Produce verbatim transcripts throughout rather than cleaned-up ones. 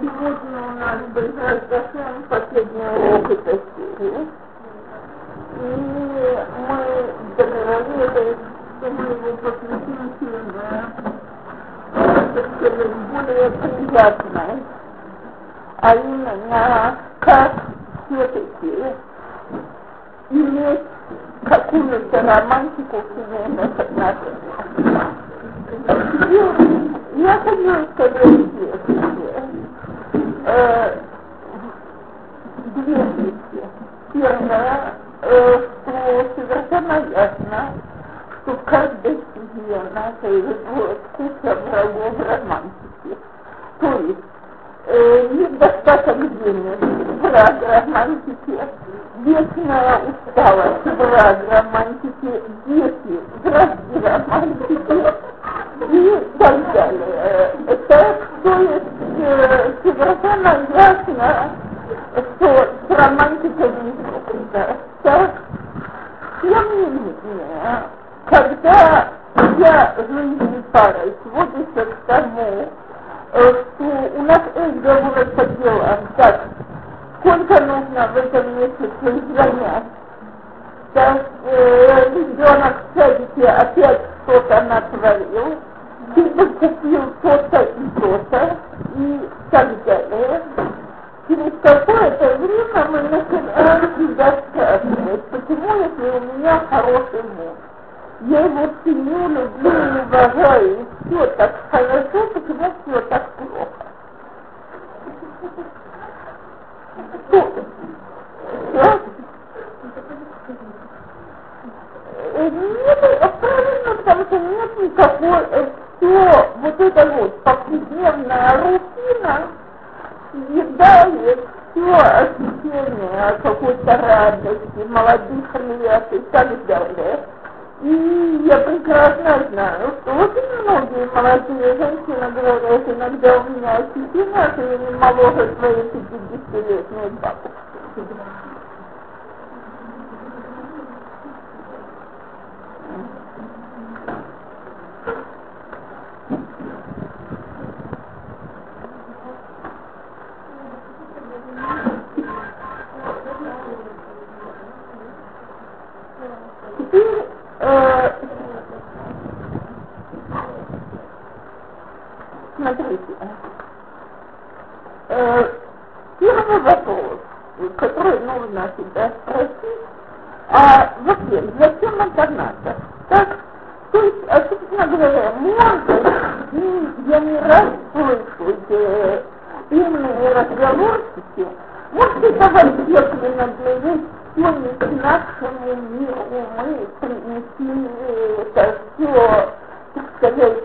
Сегодня у нас был разглашен последний опыт Ассирии. И мы договорились, что мы его посвятим теме, так сказать, более приятной. А именно, как все-таки иметь какую-то романтику в семейных отношениях. Я хотела сказать две вещи. Первое, что совершенно ясно, что в каждой семье нашей куча врагов романтики. То есть недостаток денег, враг романтики, вечная усталость, враг романтики, дети, враги романтики и так далее. Это то есть э, совершенно ясно, что с романтикой не просто. Так, тем не менее, когда я жизнь парой сводится к тому, э, что у нас разговоры по делам, так, сколько нужно в этом месяце занять, так, э, ребенок в садике опять что-то натворил, ты закупил то-то и то-то, и так далее. Через какое-то время мы начинаем себя спрашивать, почему, если у меня хороший муж, я его ценю, люблю, уважаю, и все так хорошо, почему все так плохо? Что? Что? Нет, правильно, потому что нет никакой... Все вот эта вот повседневная рутина съедает все ощущение какой-то радости, молодых лет и так далее. И я прекрасно знаю, что очень многие молодые женщины говорят, иногда у меня ощущение, что я не моложе своей пятидесятилетней бабушки. Теперь э, смотрите, э, первый вопрос, который нужно всегда спросить, а вообще, зачем интернатов? Так, то есть, а, собственно говоря, может, я не раз слышу э, именно разговорчики, может, это вообще принадлежит к нашему миру, мы принесли это все, так сказать,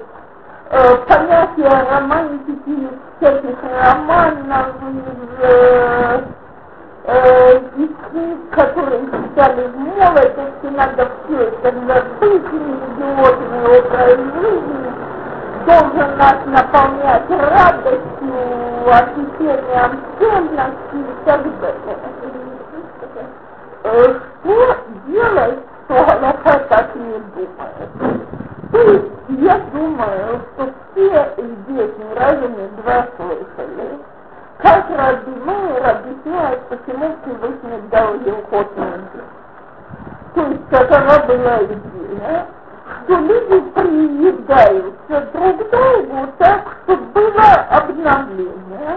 э, понятия романтики, всяких романов, э, э, и книг, которые читали в молодости, надо все это забыть, идиотный образ жизни должен нас наполнять радостью, ощущением ценности и так далее. Что делать, что Аллаха так не думает? То есть я думаю, что все здесь ни разу не два слышали, как Раби Меир объясняет, почему Всевышний дал Илхот Меир. То есть какова была идея, что люди приедаются друг к другу так, чтобы было обновление,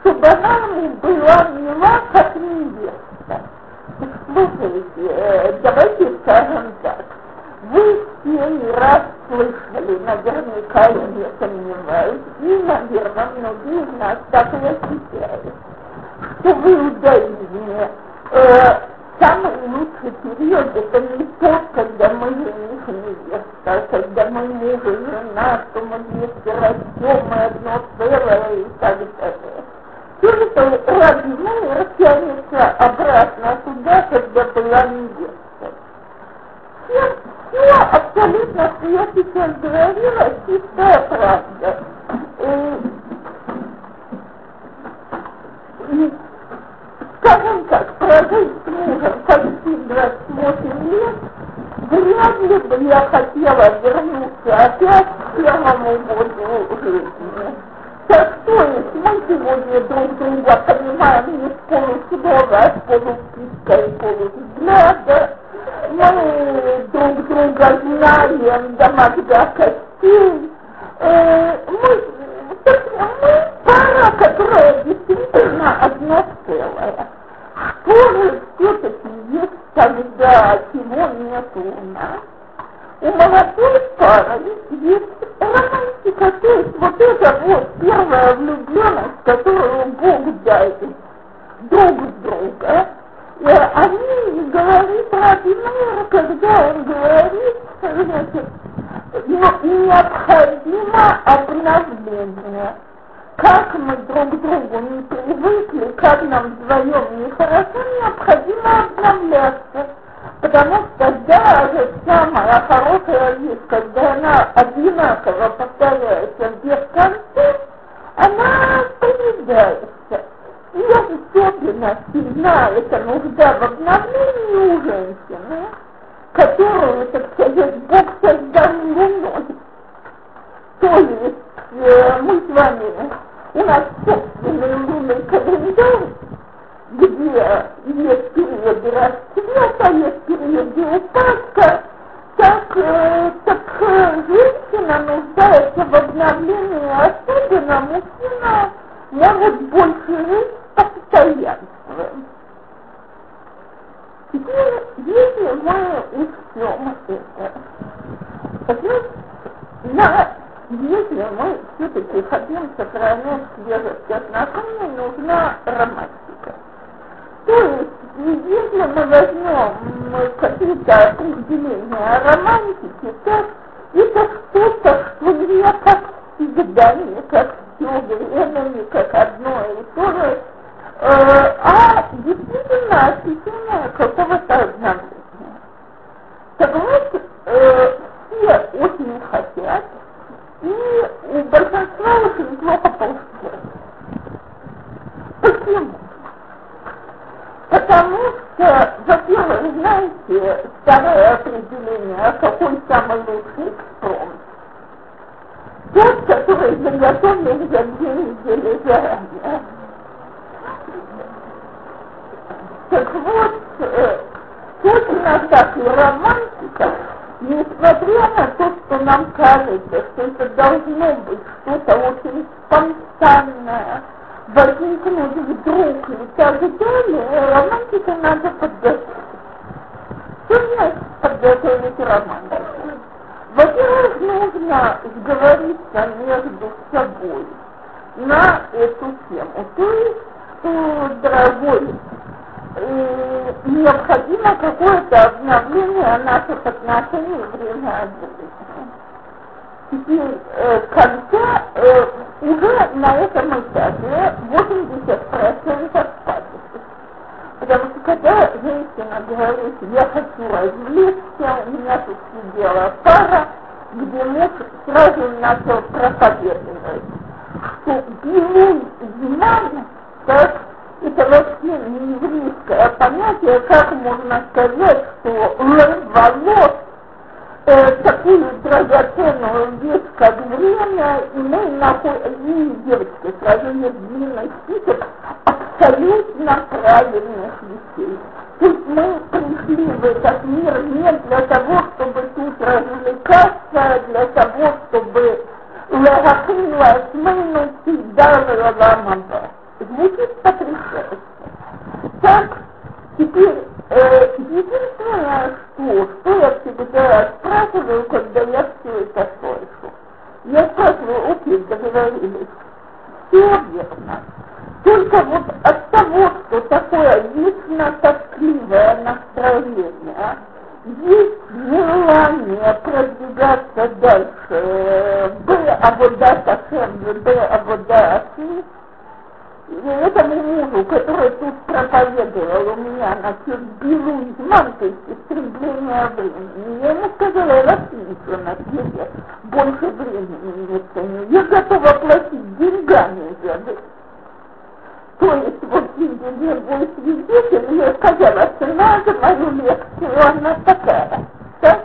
чтобы она не была мила, как невеста. Слушайте, давайте скажем так. Вы все не раз слышали, наверняка, я не сомневаюсь, и, наверное, многие из нас так и ощущают, что в иудаизме э, самый лучший период — это не тот, когда мы жених и невеста, а когда мы муж и жена, что мы вместе растем, мы одно целое и так далее. Все это Раби Меир тянется обратно туда, когда была невеста. Все, все абсолютно, что я сейчас говорила, чистая правда. И, и, скажем так, прожить с мужем почти двадцать восемь лет, вряд ли бы я хотела вернуться опять к первому году жизни. Так, то есть, мы сегодня друг друга понимаем не с полуслова, а с полуптиска и полувзгляда. Мы друг друга знаем до мозга костей. Мы, мы пара, которая действительно одна целая. Что же все-таки есть, когда чего нет у нас? У молодой пары есть романтика, то есть вот эта вот первая влюбленность, которую Бог дает друг в друга. И они говорят про Абинера, когда он говорит, значит, необходимо обновление. Как мы друг к другу не привыкли, как нам вдвоем нехорошо, необходимо обновляться. Потому что тогда же самая хорошая вещь, когда она одинаково повторяется без конца, она приедается. И особенно сильна эта нужда в обновлении у женщины, которую, так сказать, Бог создал луной. То есть э, мы с вами, у нас собственный лунный календарь, где есть периоды расцвета, есть периоды упадка, так, э, так э, женщина нуждается в обновлении, особенно мужчина может больше жить по постоянству. Теперь, если мы учтем это, значит, на, если мы все-таки хотим сохранять свежесть отношений, нужна романтика. То есть, если мы возьмем какие-то определения романтики, то это что-то, что не как всегда, не как все время, не как одно и то же, а действительно ощущение какого-то одновременно. Так вот, э, все очень хотят, и у большинства очень плохо получается. Почему? Потому что, во-первых, знаете, старое определение, какой самый лучший экспромт? Тот, который заготовлен за две недели заранее. Так вот, точно так и романтика, несмотря на то, что нам кажется, что это должно быть что-то очень спонтанное, возникнуть вдруг и так далее, романтику надо подготовить. Что значит подготовить романтику? Во-первых, нужно сговориться между собой на эту тему. То есть, что, дорогой, э, необходимо какое-то обновление наших отношений время от времени. Теперь, э, когда э, уже на этом этапе восемьдесят процентов падает. Потому что когда женщина говорит, я хочу развлечься, у меня тут сидела пара, где муж сразу начал проповедовать, что белый знан, так, это вообще не еврейское понятие, как можно сказать, что лжеволос, такую драгоценную вещь, как время, и мы находим, девочки, сразу есть длинный список абсолютно правильных вещей. То есть мы пришли в этот мир не для того, чтобы тут развлекаться, для того, чтобы лохнулась, мы всегда ломаба. Звучит потрясающе. Так, теперь, э, единственное, что, что я всегда спрашиваю, когда я все это слышу. Я спрашиваю, окей, договорились, все верно. Только вот от того, что такое вечно-тоскливое настроение, есть желание продвигаться дальше, «Б, а вот да, совсем, Б, а вот да, си». И этому мужу, который тут проповедовал у меня насчет белую изманкой истребления времени, я ему сказала, распиши на тебе, больше времени не ценю, я готова платить деньгами за это. То есть вот сегодня мой свидетель, я сказала, что надо мою лекцию, она такая, так?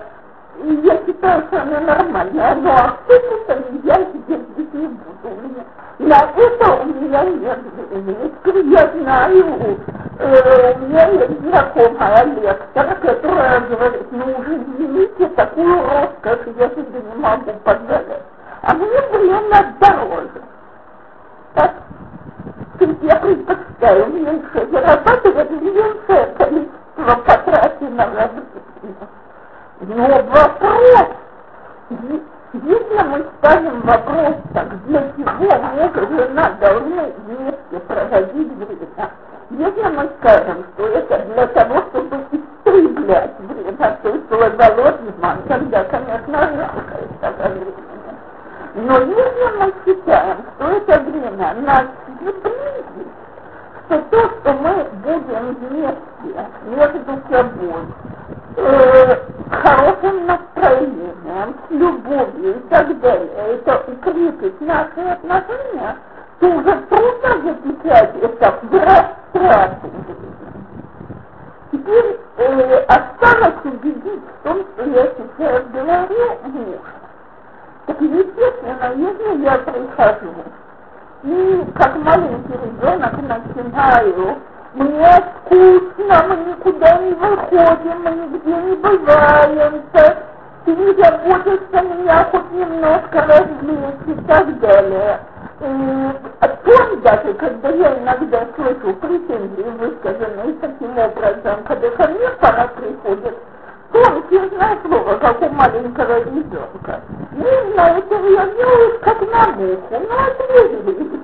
И я считаю, что она нормальная, но ошибками я ездить не буду. На это у меня нет времени. Я знаю, э, у меня есть знакомая лектора, которая говорит, ну уже извините, такую роскошь я себе не могу позволять. А мне время дороже. Так, я предпочитаю меньше зарабатывать, меньшее количество потратить на развитие. Но вопрос, если мы ставим вопрос, так, для чего муж и жена должны вместе проводить время, если мы скажем, что это для того, чтобы истреблять время, то есть логолот внимания, тогда, конечно, жалко этого времени. Но если мы считаем, что это время нас не близит, что то, что мы будем вместе между собой, Э, хорошим настроением, с любовью и так далее, это укрепит наши отношения, то уже трудно записать это в растрату. Теперь э, осталось убедить в том, что я сейчас говорю, муж. Так естественно, если я прихожу и как маленький ребенок начинаю: мне скучно, мы никуда не выходим, мы нигде не бываем, ты не заботишься меня хоть немножко развлечь и так далее. А потом даже, когда я иногда слышу претензии, высказанные таким образом, когда ко мне пора приходит, том честное слово, как у маленького ребенка. Не знаю, этого я делаю как на муху, но отрезали.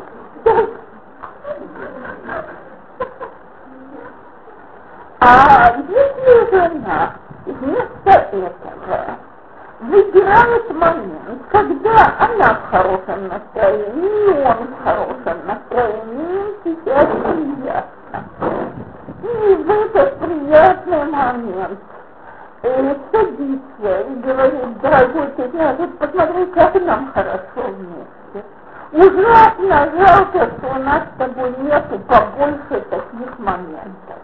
А если жена вместо этого выбирает момент, когда она в хорошем настроении, и он в хорошем настроении, сейчас приятно. И в этот приятный момент э, садится и говорит: дорогой, ты знаешь, вот посмотри, как нам хорошо вместе. Ужасно жалко, что у нас с тобой нету побольше таких моментов.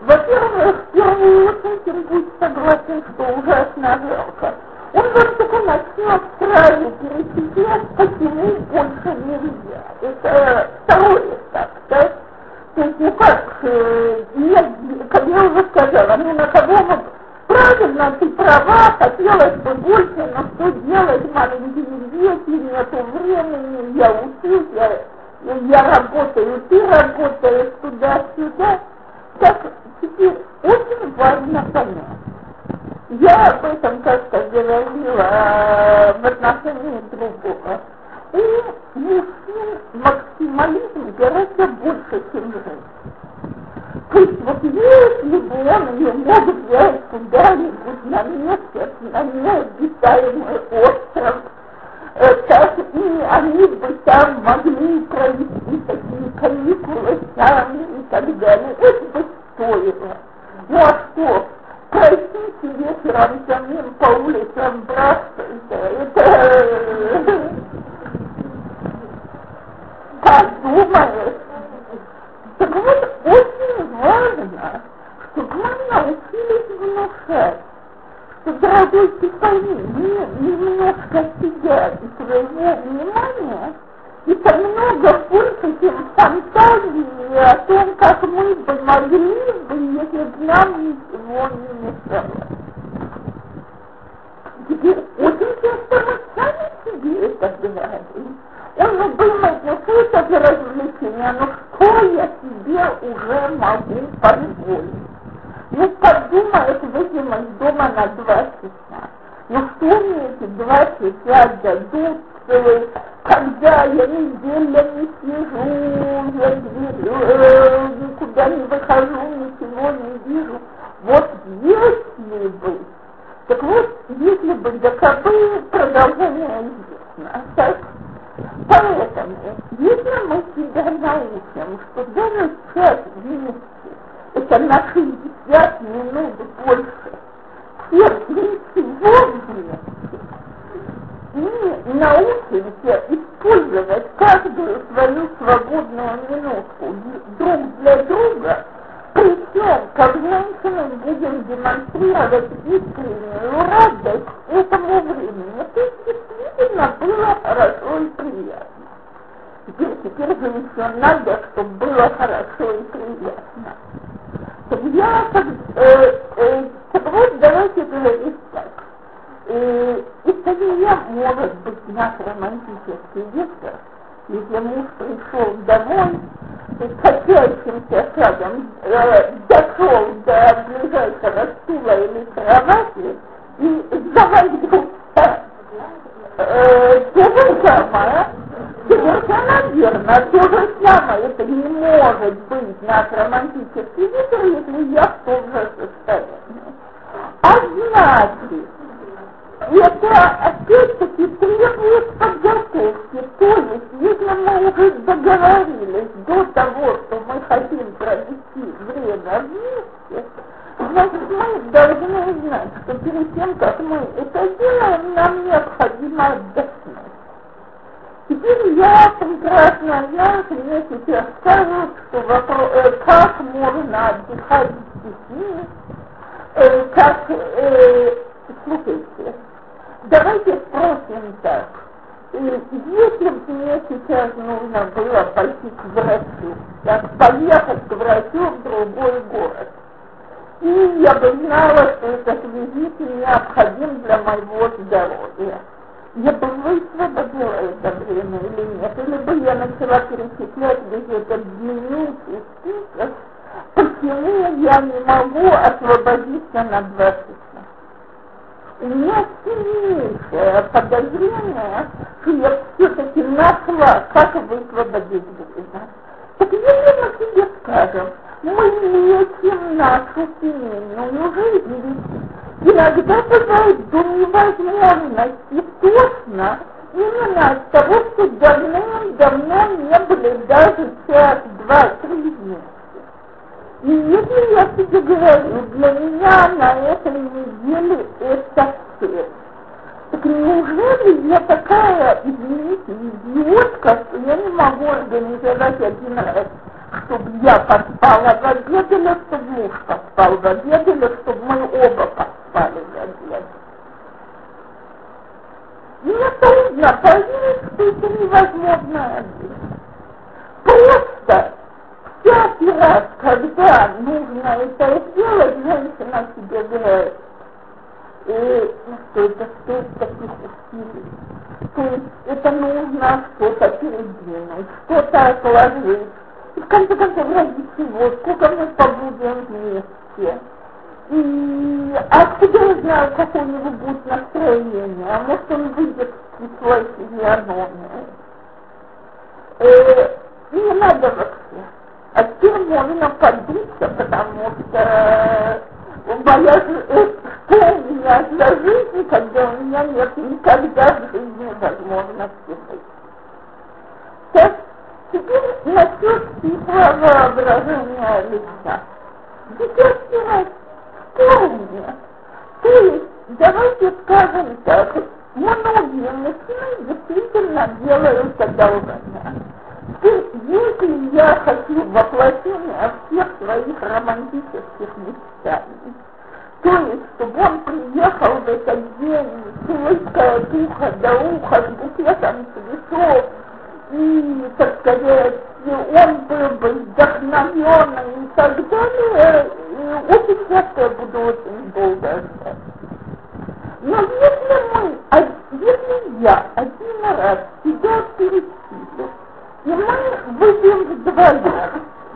Во-первых, в первую очередь он будет согласен, что ужасно жалко. Он вот только начнет сразу пересечать, почему больше нельзя. Это второй этап, да? То есть, ну как, э, нет, как я уже сказала, ну на кого мы... Правильно, ты права, хотелось бы больше, но что делать, маленькие дети, нету времени, я учусь, я, я работаю, ты работаешь туда-сюда. Так, теперь очень важно понять. Я об этом как-то говорила в отношении другого. У мужчин максимализм гораздо больше, чем женщин. То есть вот если бы он не мог взять куда-нибудь на месяц, на необитаемый остров, так и они бы там могли провести такие каникулы сами и так далее. Это бы стоило. Ну а что, пройдите вечером самим по улицам Брастельда, это... Подумаешь. Так вот, очень важно, чтобы мы научились внушать. Дорогой, ты пойми, мне немножко себя и твоего внимания, и там много больше, чем фантазии о том, как мы бы могли бы, если бы нам ничего не мешало. Теперь очень часто мы сами себе это говорим. Он же думает, ну что это за развлечение, ну что я себе уже могу позволить? Ну, подумает, выйдем из дома на два часа. Ну, что мне эти два часа дадут, когда я неделя не сижу, я э, никуда не выхожу, ничего не вижу. Вот если бы, так вот, если бы до кобы продолжение известно, так? Поэтому, если мы себя научим, что даже сейчас вместе, это на шестьдесят минут больше. Все ничего вместе. И научимся использовать каждую свою свободную минутку друг для друга, Причем, когда мы будем демонстрировать искреннюю радость этому времени, это действительно было хорошо и приятно. Теперь, теперь же еще надо, чтобы было хорошо и приятно. Я так, э, э, так вот, давайте говорить так. Э, история может быть наш романтический вектор, если муж пришел домой, качающимся шагом э, дошел до ближайшего стула или кровати и завалился э, то же самое, то же наверное, то же самое, это не может быть наш романтический вектор, если я в том же состоянии. А значит, это опять-таки требует подготовки, то есть, если мы уже договорились до того, что мы хотим провести время вместе, значит, мы должны знать, что перед тем, как мы это делаем, нам необходимо отдохнуть. Теперь я прекрасно знаю, что мне сейчас скажут, что вопрос, э, как можно отдыхать с детьми, э, как... Э, слушайте, давайте спросим так, если бы мне сейчас нужно было пойти к врачу, так, поехать к врачу в другой город, и я бы знала, что этот визит необходим для моего здоровья, я бы высвободила это время или нет, или бы я начала перечислять весь этот длиннющий список, почему я не могу освободиться на два часа. У меня сильнейшее подозрение, что я все-таки нашла, как высвободить время. Так если мы себе скажем, мы лечим нашу семейную жизнь, иногда бывает до невозможности точно, именно от того, что давным-давно не были даже час, два, три дня. И если я тебе говорю, для меня на этой неделе это все, так неужели я такая, извините, идиотка, что я не могу организовать один раз, чтобы я поспала в обед или чтобы муж поспал в обед или чтобы мы оба поспали в обед? Мне трудно поверить, что это невозможно. Просто... Всякий раз, когда нужно это сделать, женщина себе говорит, э, ну что это стоит таких усилий, то есть это нужно что-то передвинуть, что-то отложить, и в конце концов ради чего, сколько мы побудем вместе, и откуда я знаю, какое у него будет настроение, а может он выйдет из своей физиономии, э, не надо вообще. А теперь можно подбиться, потому что боясь, что у меня для жизни, когда у меня нет никогда в жизни возможности быть. Так, теперь насчет тихого воображения лица. Десятки раз вспомни. То есть, давайте скажем так, многие мужчины действительно делают одолжение. Если я хочу воплощения всех своих романтических мечтаний, то есть, чтобы он приехал в этот день с улыбкой от уха до уха, с букетом цветов, и, так сказать, он был бы вдохновен и так далее, очень часто я буду очень долго ждать. Но если мы, если я один раз себя пересилю, и мы выпьем вдвоем,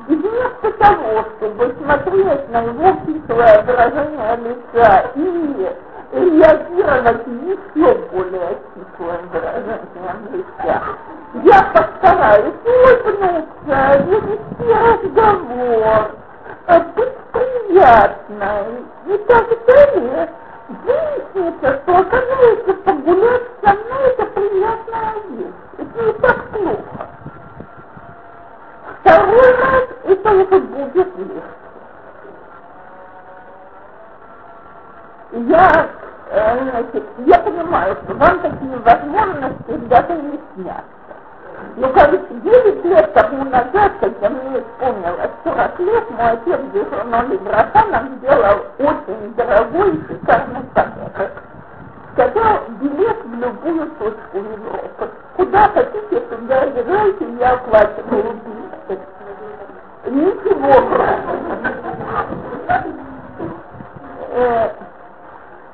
и вместо того, чтобы смотреть на его кислое выражение лица и реагировать еще более кислым выражением лица, я постараюсь улыбнуться, вести разговор, быть приятной и так далее. Выяснится, что оказывается погулять со мной это приятная вещь, это не так плохо. Второй раз это уже будет легче. Я, значит, я понимаю, что вам такие возможности даже не снятся. Но, кажется, девять лет тому назад, когда мне исполнилось сорок сорок лет мой отец Зихроно Либраха нам сделал очень дорогой и шикарный подарок. Сказал билет в любую точку Европы. Куда хотите, туда играете, я оплачиваю рубли. Ничего просто.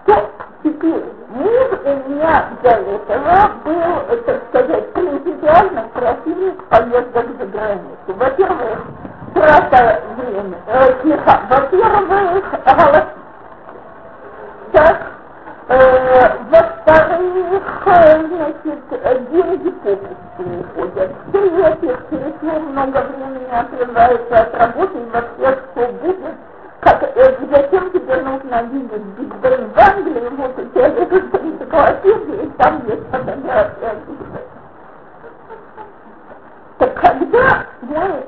То теперь муж у меня до этого был, так сказать, принципиально противник поездок за границу. Во-первых, трата времени, э, слегка, во-первых, голос, так, э, во-вторых, значит, деньги попусту не ходят. В-третьих, перешло много времени, отрывается от работы, и во-всех, что будет. Как, э, зачем тебе нужно видеть Биг Бен в Англии, вот у тебя лежит энциклопедия, и там есть фотография. Так когда мы,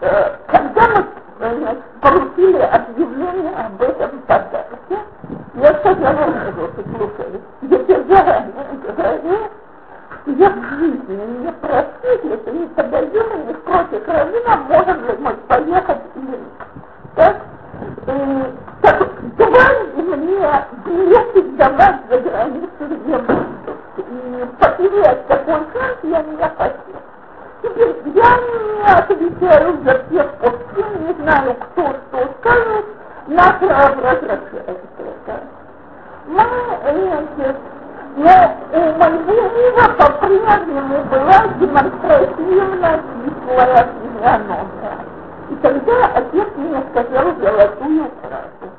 э, когда мы э, получили объявление об этом подарке, я сказала мужу, слушай, я тебе заранее говорю, я в жизни не просил, если не подойдем и не спросишь равина, можем ли мы поехать или нет. Так? И, так, давай мне билеты давать за границу не буду. И потерять такой шанс я не хочу. Теперь я не отвечаю за всех постов, не знаю, кто что скажет, нас разрушается это. Мы, значит, но у моего мира по-прежнему была демонстративная кислая физиономия. И тогда отец мне сказал золотую фразу.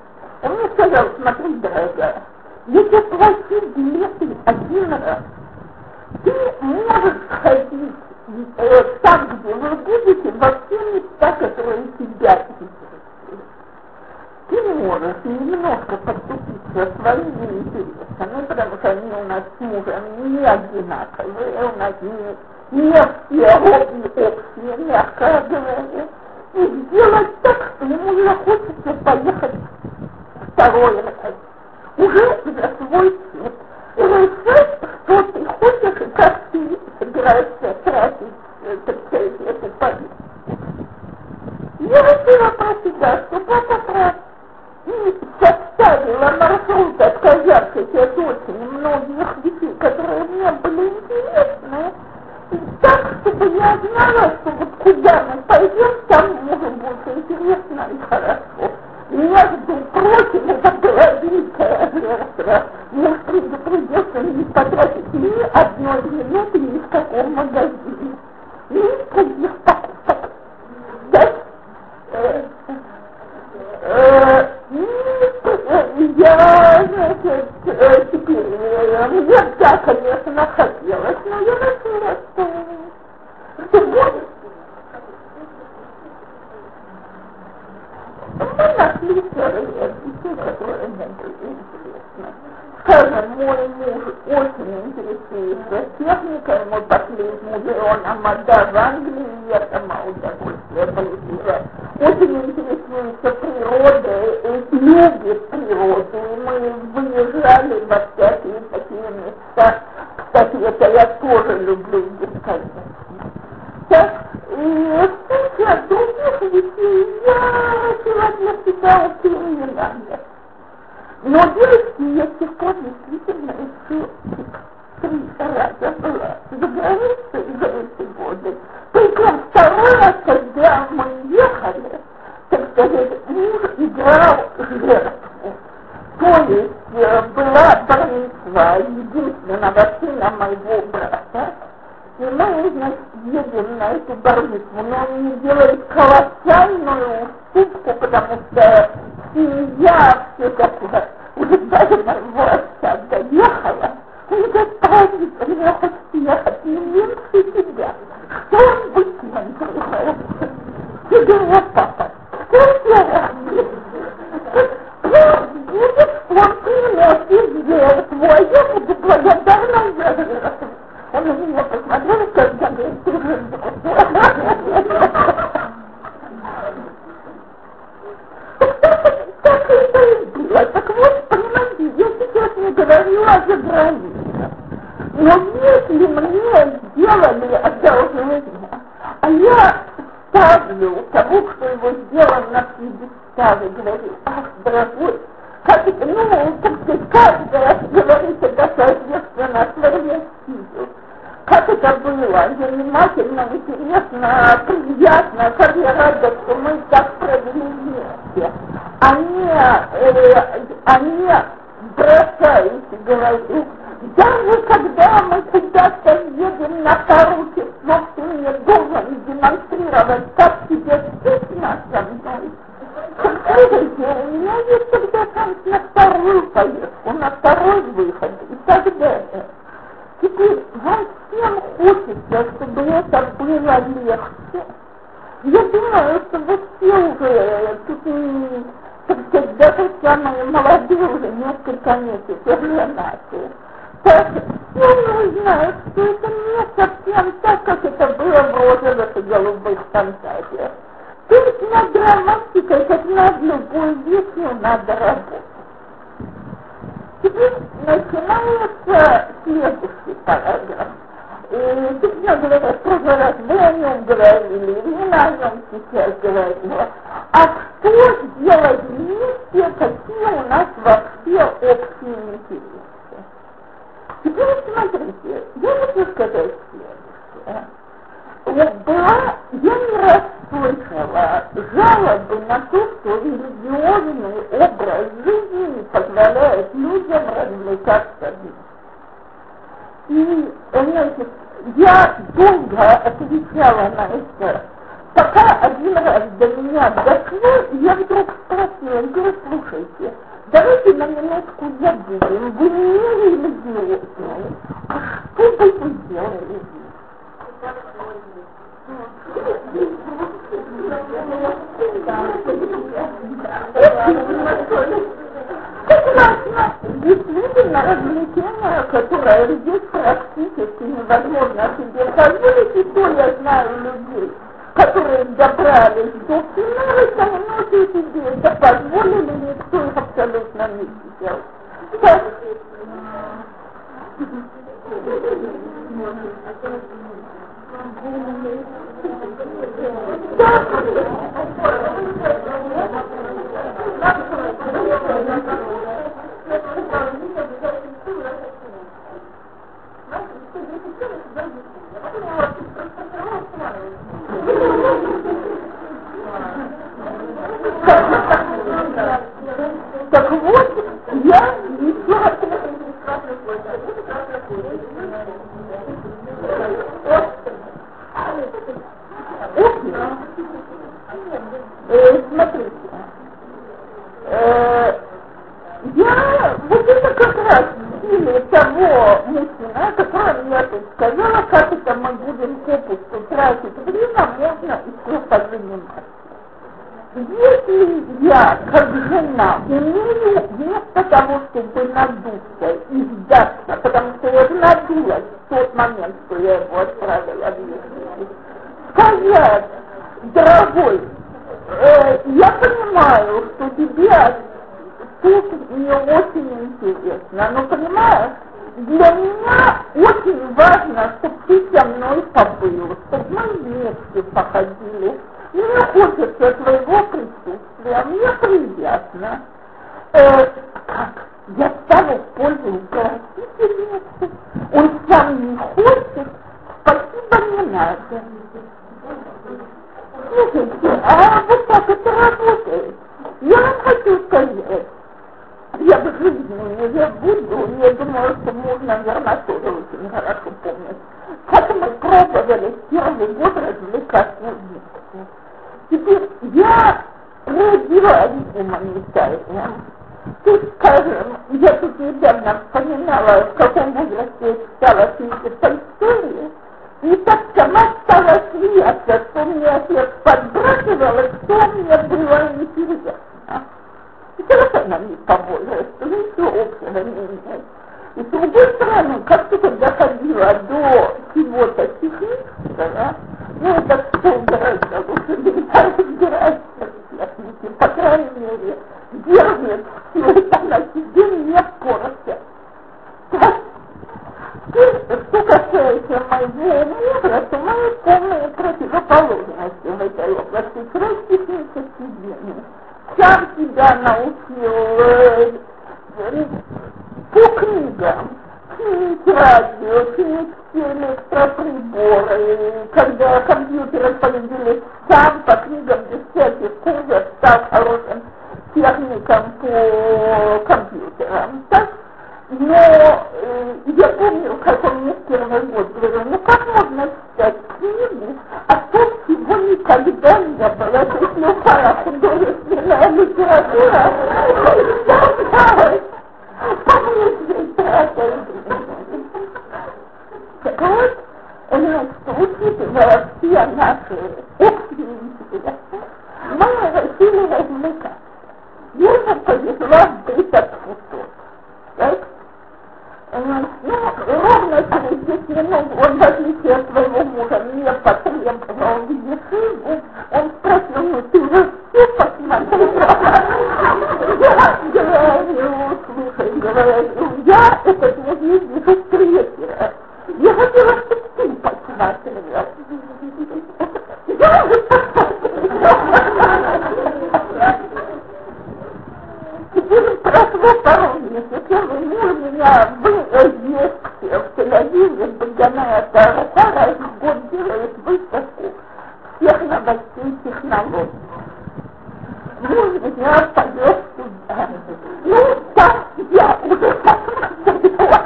Он мне сказал, смотри, дорогая, если платить билеты один раз, ты можешь ходить э, там, где вы будете, во все места, которые тебя интересуют. Ты можешь немножко поступиться своими интересами, потому что они у нас с мужем не одинаковые, у нас не, не все ровные, общие, мягко говоря. И сделать так, что ему захочется поехать второй раз. Уже за свой счет. И решать, что ты хочешь и как ты собираешься тратить, так сказать, эту поездку. Я решила про себя, что папа прав. И составила маршрут от казавшихся очень многих вещей, которые мне были интересны, так, чтобы я знала, что вот куда мы пойдем, там мужу будет интересно и хорошо. Между прочим, это была великая жертва. Муж предупредил, что не потратить ни одной минуты ни в каком магазине. Никаких покупок. Так, э, э, э, я, значит, э, теперь, э, мне да, конечно, хотелось, но я решила, что, что будет. Мы нашли вторые вещи, которые нам были интересны. Скажем, мой муж очень интересуется техникой, мы пошли в музеон Амада в Англии, я сама удовольствие получила. Очень интересуется природой, любит природу, и мы выезжали во всякие такие места. Кстати, это я тоже люблю бесконечно. И куча других вещей я сегодня всегда упоминала. Но девочки я всегда действительно еще три раза была за границей за эти годы. Причем второй раз, когда мы ехали, так сказать, муж играл жертву. То есть была больница единственного сына моего брата. И мы, значит, едем на эту барвитву, но он не делает колоссальную уступку, потому что семья все такое, уже даже воротца доехала, он говорит, парень, у меня хочет ехать не меньше тебя, что он будет нам делать? Я говорю, папа, что я делаю? Пусть будет, он приносит жертву, а я буду благодарна за жертву. Он на меня посмотрел, как я говорю, ты же так это и было. Так вот, понимаете, я сейчас не говорила о загранице. Но если мне сделали одолжение, а я рассказываю тому, кто его сделал на пьедестале, говорю, ах, дорогой, как это, ну, так ты каждый раз говорите, да, соответственно, творец сидел. Как это было, занимательно, интересно, приятно, как я рада, что мы так провели вместе. Они, э, они бросают, говорю, даже когда мы куда-то едем на пару часов, ты мне должен демонстрировать, как тебе стыдно со мной. Слушайте, у меня есть тогда шанс на вторую поездку, на второй выход и так далее. Теперь вам всем хочется, чтобы это было легче. Я думаю, что вы все уже, тут и, так сказать, даже самые молодые уже несколько месяцев женаты. Так, все узнают, что это не совсем так, как это было в розовых и голубых фантазиях. То есть над романтикой, как над любой вещью, надо работать. Теперь начинается следующий параграф. И тут мне говорят, в прошлый раз вы о нем говорили, Ирина о нем сейчас говорила. А что сделать вместе, какие у нас вообще общие интересы? Теперь смотрите, я хочу сказать следующее. Вот была, я не раз слышала жалобы на то, что религиозный образ жизни не позволяет людям развлекаться в них. И, значит, я долго отвечала на это, пока один раз до меня дошло, я вдруг спросила, говорю, слушайте, давайте на минутку забудем, вы не религиозные, а что бы вы делали? Согласно, действительно, развлечение, которое здесь практически невозможно себе позволить, и то я знаю людей, которые добрались до финала, что многие себе это позволили, никто их абсолютно не сделал. Так. Так вот, я еще раз... Э, смотрите, э, я вот это как раз в стиле того мужчины, о котором я тут сказала, как это мы будем попусту тратить время, можно еще позаниматься. Если я, как жена, умею вместо того, чтобы надуться и сдаться, потому что я надулась в тот момент, что я его отправила в лесу, сказать, дорогой, э, я понимаю, что тебе тут не очень интересно, но понимаешь, для меня очень важно, чтобы ты со мной побыл, чтобы мы вместе походили. Мне хочется твоего присутствия, мне приятно. Э, как? Я стану в пользу просительницы, он сам не хочет, спасибо не надо. Слушайте, а вот так это работает. Я вам хочу сказать, я в жизни не забуду, я думаю, что можно, наверное, тоже очень хорошо помнить, как мы пробовали первый год развлекаться вместе. Теперь я родилась гуманитарием. Тут, скажем, я тут недавно вспоминала, в каком возрасте я читала книги по истории, и так сама стала смеяться, что мне отец подбрасывала, что мне было интересно. И совершенно не по возрасту, ничего общего не имеет. И с другой стороны, как ты тогда ходила до чего-то технического, ну это все гораздо лучше, нельзя разбираться в технике, по крайней мере, держит все это на себе не портит. Так, что касается моего мужа, то мы полные противоположности в этой Бога, ты простишь совсем. Сам тебя научил по книгам, книг радио, книг электроприборы, когда компьютеры победили сам по книгам без всяких курсов, стал хорошим техником по компьютерам, так? Но э, я помню, как он мне в первый год говорил, ну как можно читать книгу, а то всего никогда не было, то есть плохая художественная литература, так вот, у нас, учитывая все наши эксперименты, мы решили развлекаться. Ему повезла быть от футов, так? Ну, ровно через десять минут он, в отличие от своего мужа, не потребовал медицину, он спросил, ну ты уже все посмотрела? Я говорю, слушай, говорю, я этот музей вижу в третий раз. Я хотела, чтобы ты посмотрел. Я уже посмотрела. Теперь прошло пару месяцев, и муж меня вывез в Тель-Авиве, Баганая Тарасара, раз в год делает выставку всех новостей технологий. Муж меня повез туда. Ну, так я уже посмотрела.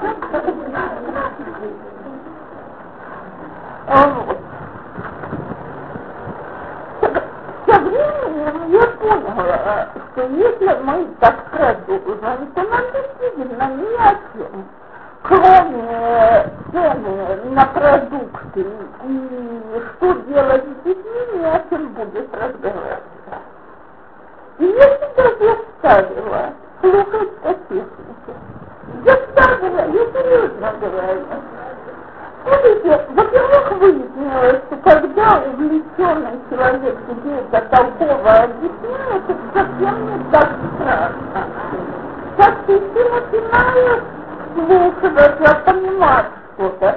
Вот. Со временем я поняла, что если мы так продолжим, то нам действительно ни о чем, кроме цены на продукты и что делать с детьми, ни о чем будет разговаривать. И если даже я ставила слухать о технике, я ставила, я серьезно говорю, смотрите, во-первых, выяснилось, что когда увлеченный человек где-то толково объясняет, это совсем не так страшно. Как ты начинаешь слушаться, понимать что-то.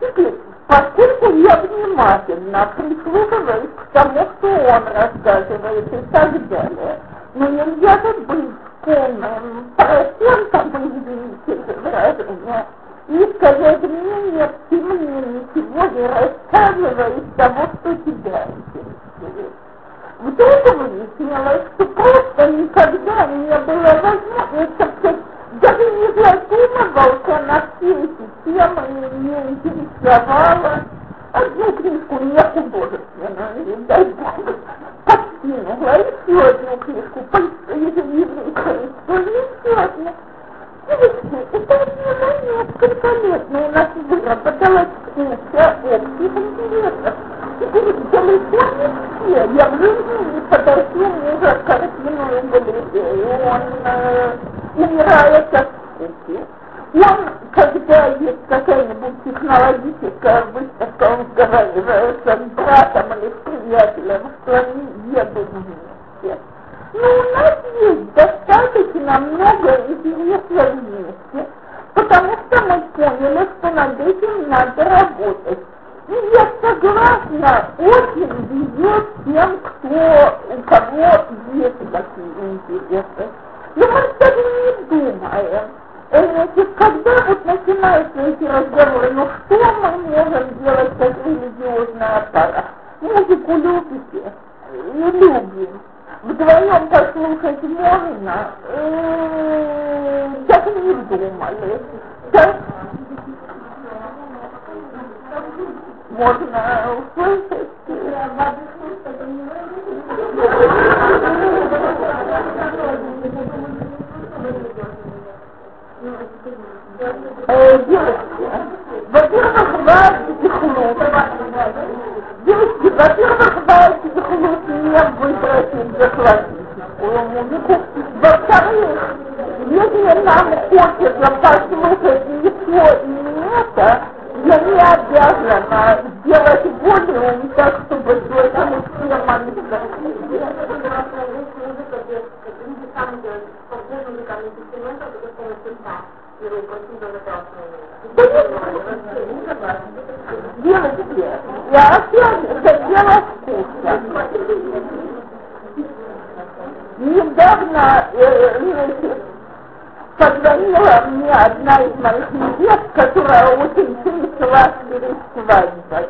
Теперь, поскольку я внимательно прислушиваюсь к тому, что он рассказывает и так далее, но нельзя же быть полным процентом, извините за выражение, и сказать мне, нет, ты мне ничего не рассказывай из того, что тебя интересует. Вдруг выяснилось, что просто никогда не было возможности, что даже не задумывался на все эти темы, не интересовало. Одну книжку не художественную, не дай бог, подкинула, еще одну книжку, ежедневную историю, еще одну. Это уже несколько лет, но у нас выработалась куча общих интересов. Теперь далеко не все. Я в жизни не подарила мужа картинную галерею. Он э, умирает от скуки. Он, когда есть какая-нибудь технологическая выставка, он сговаривается с братом или с приятелем, что они едут вместе. Но у нас есть достаточно много интересов вместе, потому что мы поняли, что над этим надо работать. И я согласна очень везет тем, кто, у кого есть такие интересы. Но мы даже не думаем. Значит, когда вот начинаются эти разговоры, ну что мы можем делать как религиозная пара? Музыку любите? Не любим. Вдвоем послушать можно, так не думали. Так? Можно услышать. Девочки, во-первых, вас дыхнут. Девочки, во-первых, вас дыхнут не выбросить за классическую музыку. Во-вторых, если нам хочется послушать ни то, ни это, я не обязана делать волю так, чтобы слышали все молитвы. Да нет, девочки, Я опять хотела встретиться. Недавно э, позвонила мне одна из моих невест, которая очень переживала перед свадьбой,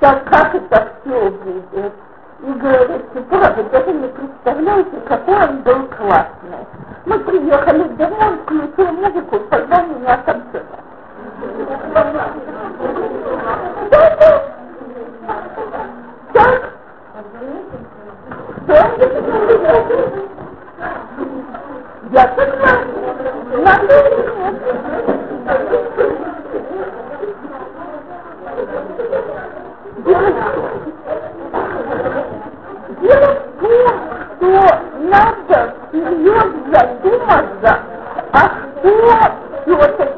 так как это все будет. И говорит, Сипура, вы даже не представляете, какой он был классный. Мы приехали домой, включили музыку, позвал меня танцевать. Да-да. Так? Да? Я так надо или нет? Дело в том, что надо серьезно задуматься, а кто все-таки.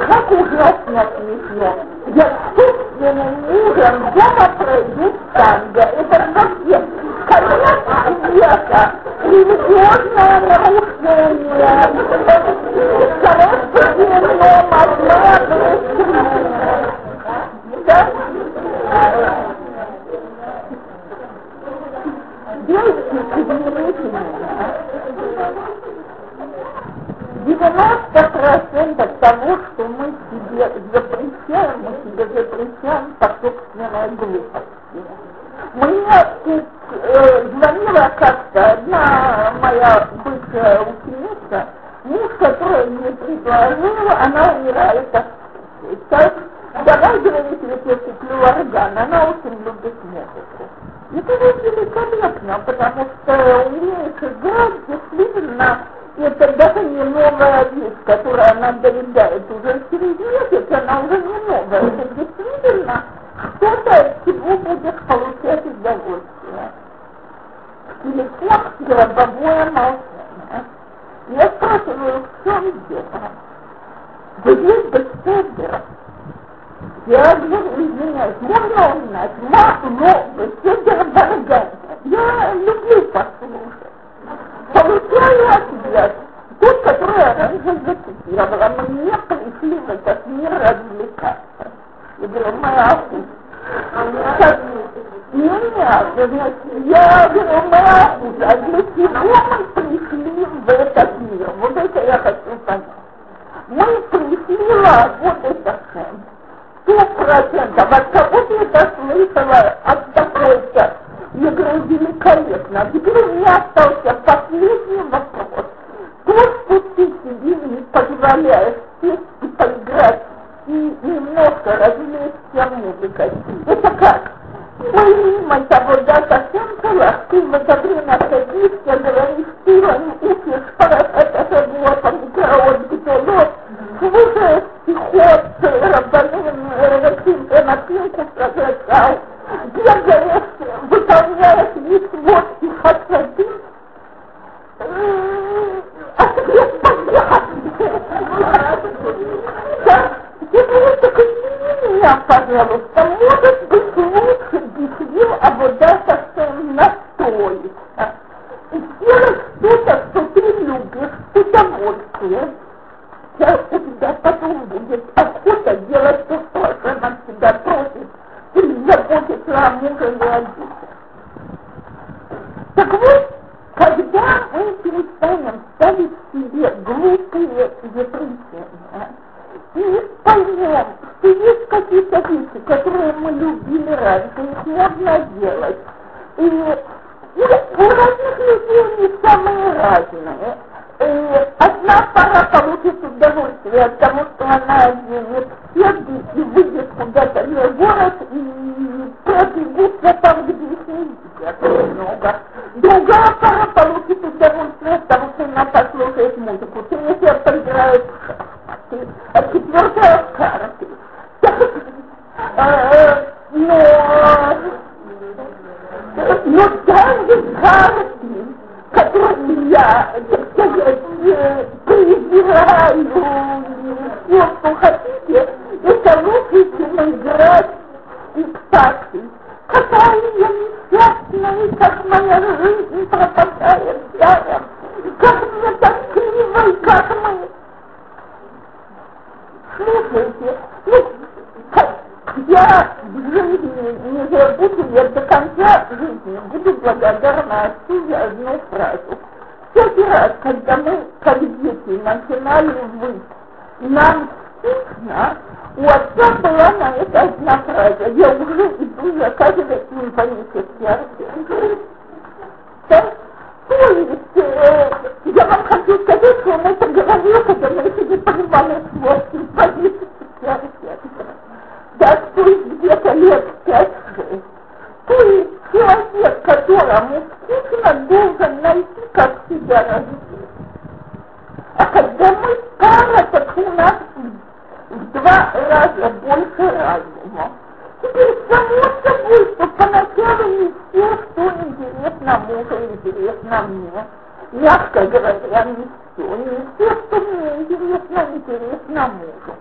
Как ужасно от меня. Я собственным мужем дома пройду танго. Это вообще конец света. Религиозное нарушение. Хороший дневном обладает. Да? девяносто процентов того, что мы себе запрещаем, мы себе запрещаем по собственной глупости. Мне э, звонила как-то одна моя бывшая ученица, муж, который мне предложил, она умирает от сердца. Давай, говорит, ведь я куплю орган, она очень любит музыку. И ты великолепно, потому что умеешь играть, действительно, это даже не новая вещь, которую она доедает уже через месяц, она уже не новая. Это действительно кто-то от чего будет получать удовольствие. Телефон, гробовое молчание. Я спрашиваю, в чем дело? Вы есть бестселлер? Я говорю, извиняюсь, можно узнать? Мама, но бестселлер в органе. Я люблю послушать. Получаю ответ, тот, который я раньше зацитировала, мне пришли в этот мир развлекаться. Я говорю, моя хусь. Меня, я говорю, моя хусь, а для чего мы пришли в этот мир? Вот это я хочу понять. Мы пришли в вот это хэм. Сто процентов. От кого-то это слышала, от такой-то. Я говорю, великолепно. Теперь у меня остался последний вопрос. То, что ты себе не позволяешь сесть и поиграть, и немножко развлечься музыкой, это как? Помимо того, да, Ташенкова, ты в это время садишься, говоришь, ты вам учишь, парашата живота, микроот, гитолот, слушаешь стихот, рабанин, ракин, эмакинку прозрачал, бегаешь, выполняешь весь вот стихотворец. Ответ понятный. Я думаю, так извини меня, пожалуйста, может быть лучше беседу обладаться своим настоится. И сделать что-то, что ты любишь, с удовольствием. Сейчас у тебя потом будет охота делать то, что она тебя просит. Ты заботишься о муже и о детях. Так вот, когда мы перестанем ставить себе глупые запрещения, и поймем, что есть какие-то вещи, которые мы любили раньше, их можно делать. И, и у разных людей они самые разные. И одна пара получит удовольствие от того, что она оденет сердце и выйдет куда-то в город и пробегутся там, где их не видят много. Другая пара получит удовольствие от того, что она послушает музыку. Третья поиграет в шахматы, а четвертая в карты. Но... Но даже карты, которые я, так сказать, презираю, все, что хотите, это лучше, чем играть в спектакль. какая я несчастная, и как моя жизнь пропадает даром, и как мне так криво, и как мы. Слушайте, ну, я в жизни не забуду, я до конца жизни буду благодарна отцу за одну фразу. Всякий раз, когда мы, как дети, начинали выть, нам стыдно, у отца была на это одна фраза. Я уже иду заказывать мимфонический оркестр. Да? То есть, э, я вам хочу сказать, что он это говорил, когда мы еще не понимали слово мимфонический оркестр. Так, то есть где-то лет пять-шесть. То есть человек, которому стыдно, должен найти, как себя развить. А когда мы пара, так у нас в два раза больше разума. Теперь само собой, что поначалу не все, что интересно мужу, интересно мне. Мягко говоря, не все. Не все, что мне интересно, интересно мужу.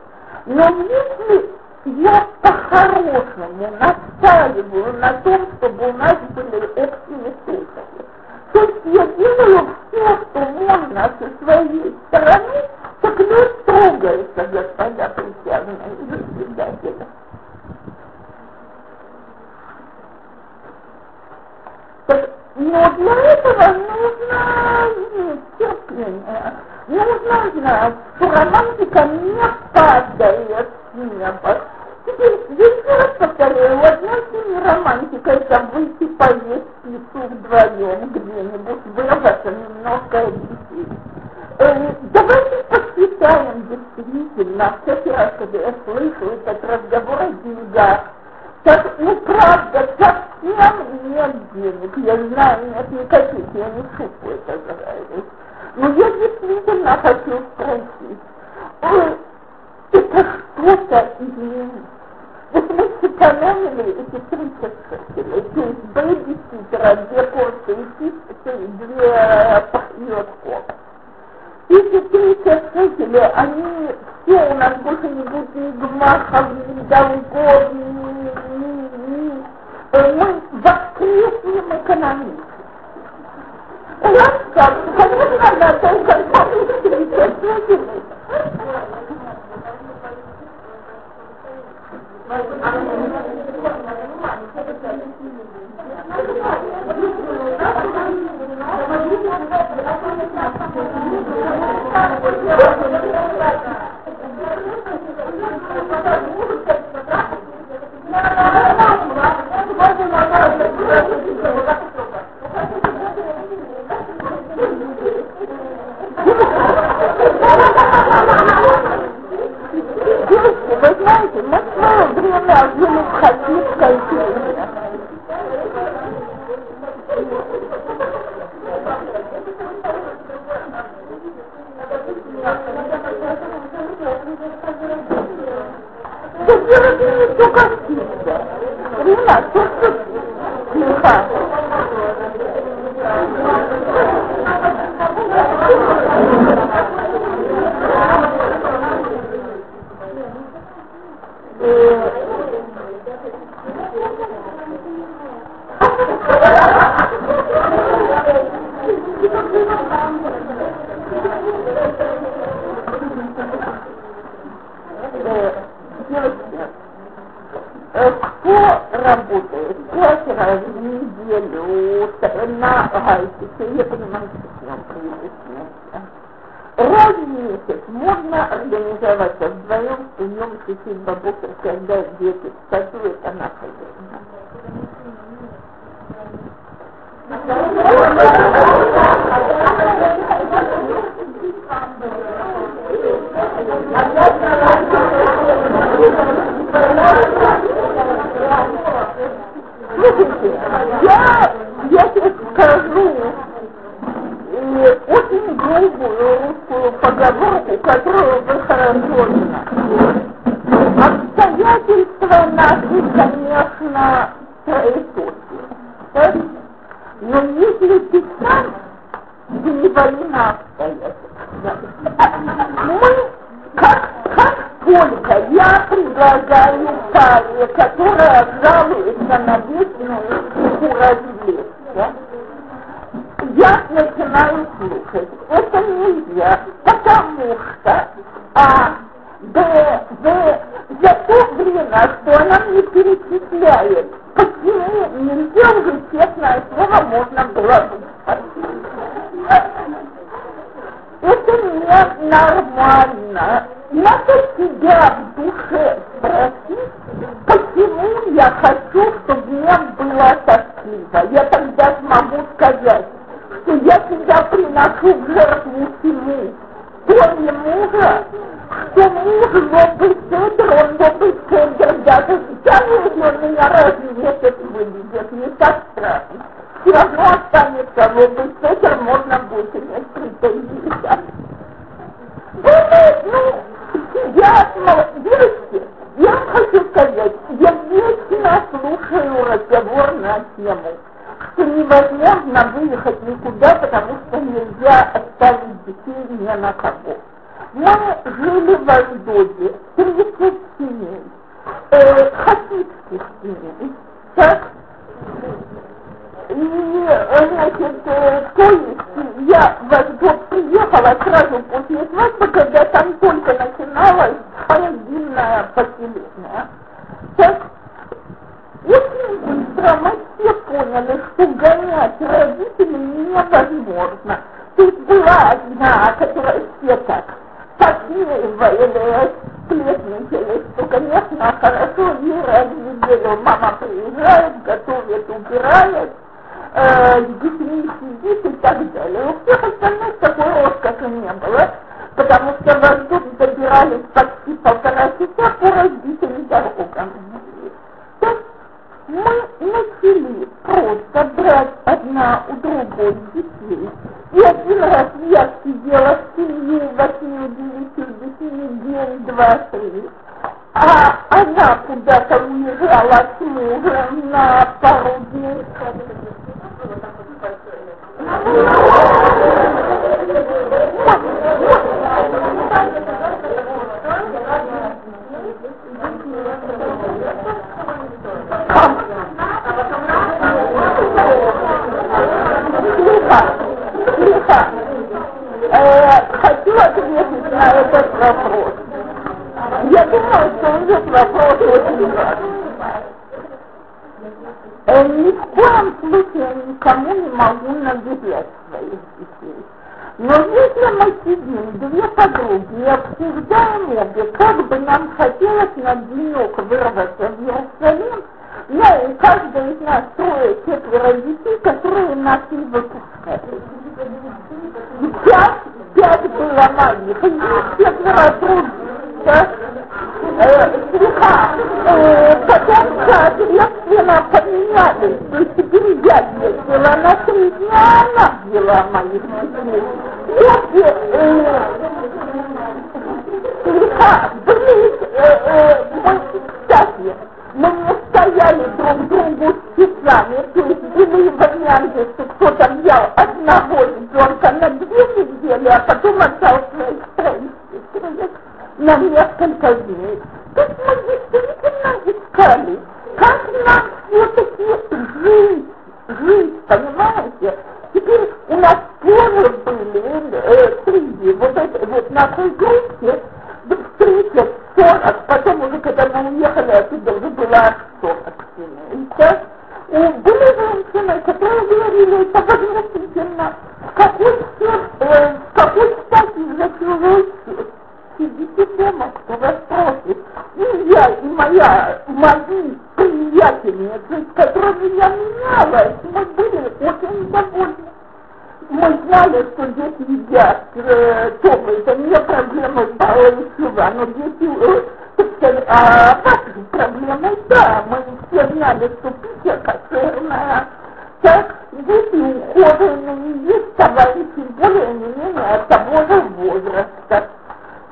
Но если я по-хорошему настаиваю на том, чтобы у нас были общие слушатели, то есть я делаю все, что можно со своей стороны, так лед трогается, господа присяжные заседатели. Так, но для этого нужно терпение, нужно знать, что романтика не падает с неба. Теперь, я еще раз повторяю, у одной не романтика, это выйти поесть пиццу вдвоем где-нибудь, вырваться немножко детей. Э, давайте посчитаем действительно, всякий раз, когда я слышу этот разговор о деньгах, так, ну правда, совсем нет денег, я знаю, нет никаких, я не шутку это говорю. Но я действительно хочу спросить, э, это что-то изменить? Вот мы сэкономили эти тридцать шекелей, то есть бэби-ситера, две порции пиццы и две пахнётко. Эти тридцать шекелей, они все у нас больше не будут ни гмахов, ни долгов, ни, ни, ни. Мы воскреснем экономику. Раз так, конечно, надо только сами тридцать шекелей. А вы знаете, мы свое время жили в хатинской жизни. Да дело не только хатинка. Рина, то, что тихо. Э, кто работает пять раз в неделю на гайке, я понимаю, что я привычная. Раз в месяц можно организоваться вдвоем, встаем, сидеть в бабушке, когда дети статуют, она ходит. Слушайте, я, я тебе скажу, очень грубую русскую поговорку, которую вы хорошо знаете. Обстоятельства наши, конечно, троеточие, да? Но если ты сам, ты не вали на обстоятельства. Мы, как, как только я приглашаю благоискание, которое жалуется на бедную курочку. Да? Я начинаю слушать. Это нельзя, потому что а, б, б, за то время, что она мне перечисляет, почему нельзя уже честное слово можно было бы. Это не нормально. Надо себя в душе спросить, почему я хочу, чтобы я была счастлива. Я тогда смогу сказать, что я себя приношу в жертву всему. Кроме мужа, что муж добрый цедр, он добрый цедр, даже сейчас он меня раз в месяц выведет, не так страшно. Все равно останется добрый цедр, можно будет иметь претензии. Это, ну, я, видите, я вам хочу сказать, я вечно слушаю разговор на тему, что невозможно выехать никуда, потому что нельзя оставить детей ни на кого. Мы жили в Аждоде, тридцать семей, э, хасидских семей, так? И, значит, то есть, я в Аждод приехала сразу после свадьбы, когда там только начиналось холодильное поселение. Так, очень быстро мы все поняли, что гонять родителей невозможно. Тут была одна, которая все так посмеивалась, сплетничалась, что, конечно, хорошо, ей раз в неделю мама приезжает, готовит, убирает, с детьми сидит и так далее. У всех остальных такой роскоши не было, потому что во Ждут добирались почти полтора часа по разбитым дорогам. Так мы начали просто брать одна у другой детей. И один раз я сидела с семью, восьми, девятью, детьми, день, два, три. А она куда-то уезжала с мужем на пару дней. Хочу ответить на этот вопрос. Я думаю, что у меня вопрос очень важный. Ни в коем случае никому не могу навязать своих детей. Но если мы сидим, две подруги, и обсуждаем обе, как бы нам хотелось на денек вырваться в Иерусалим, ну и каждый из нас трое четверо детей, которые нас не выпускали. Сейчас пять было маленьких, и четверо других. Слеха, э, потом соответственно поменялись, то есть теперь я ездила на три дня, она взяла моих детей. Если э, слеха, блин, э, э, мы, кстати, мы не стояли друг другу с часами, то есть были варианты, что кто-то взял одного ребенка на две недели, а потом отдал своих троих на несколько дней. То есть мы действительно искали, как нам все-таки жить, жить, понимаете? Теперь у нас тоже были э, среди вот, это, вот нашей группе тридцать сорок, потом уже когда мы уехали, оттуда уже было сорок семей. Так? И были женщины, которые говорили, это возмутительно, в какой, э, какой стати за чужой счет. Сидите дома, кто вас просит. И я, и моя, мои приятельницы, с которыми я менялась, мы были очень довольны. Мы знали, что здесь едят, э, то это не проблема Баалышева, но дети, э, так сказать, а ваши проблемы, да, мы все знали, что Питер кошерная. Так, дети ухоженные, есть товарищи более-менее от того же возраста.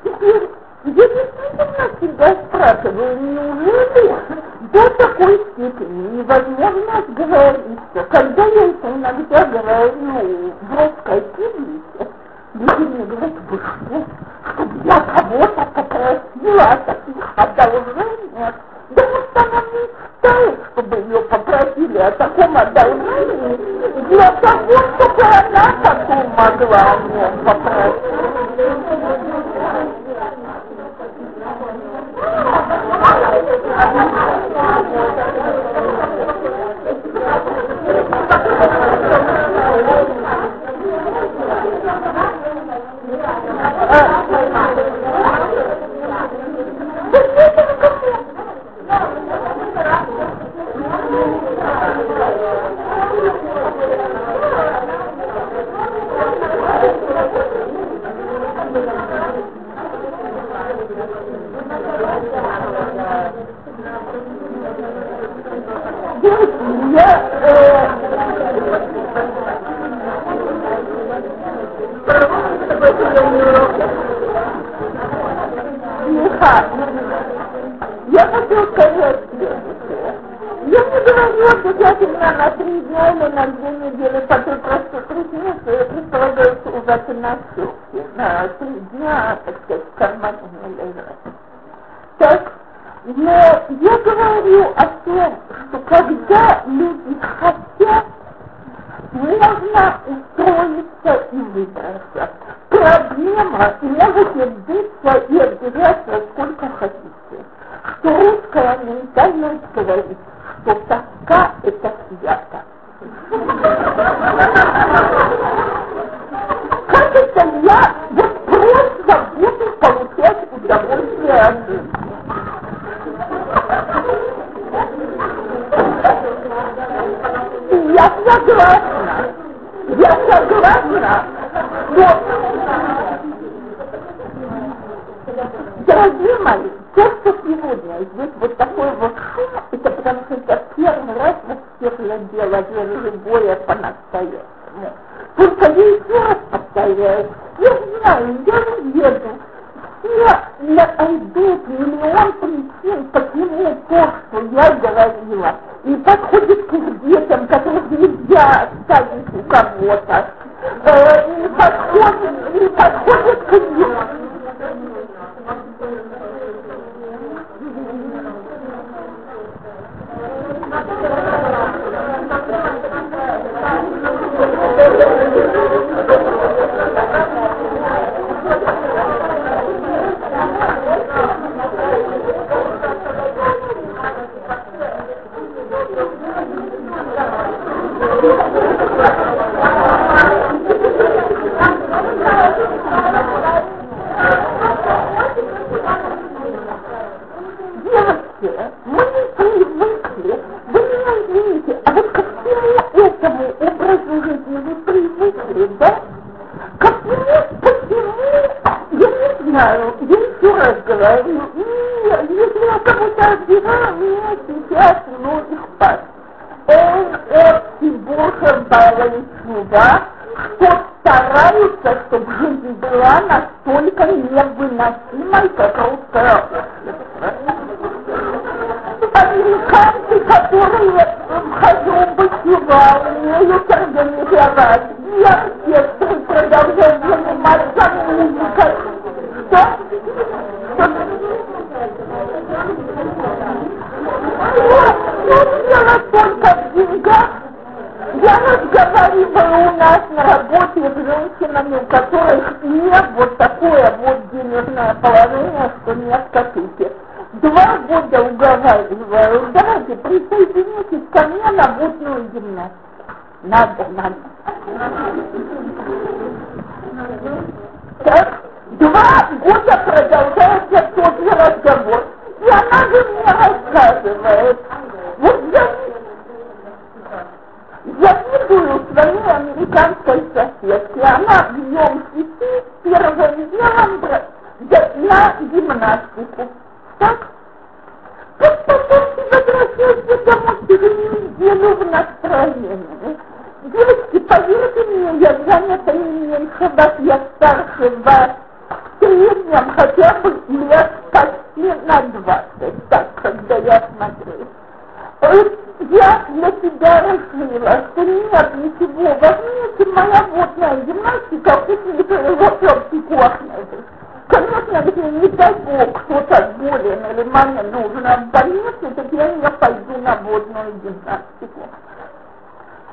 Теперь я действительно всегда спрашиваю, неужели до такой степени невозможно отговориться? Когда я это иногда говорю в русской певице, люди мне говорят, вы что, чтобы я кого-то попросила о таких одолжениях? могла его попросить.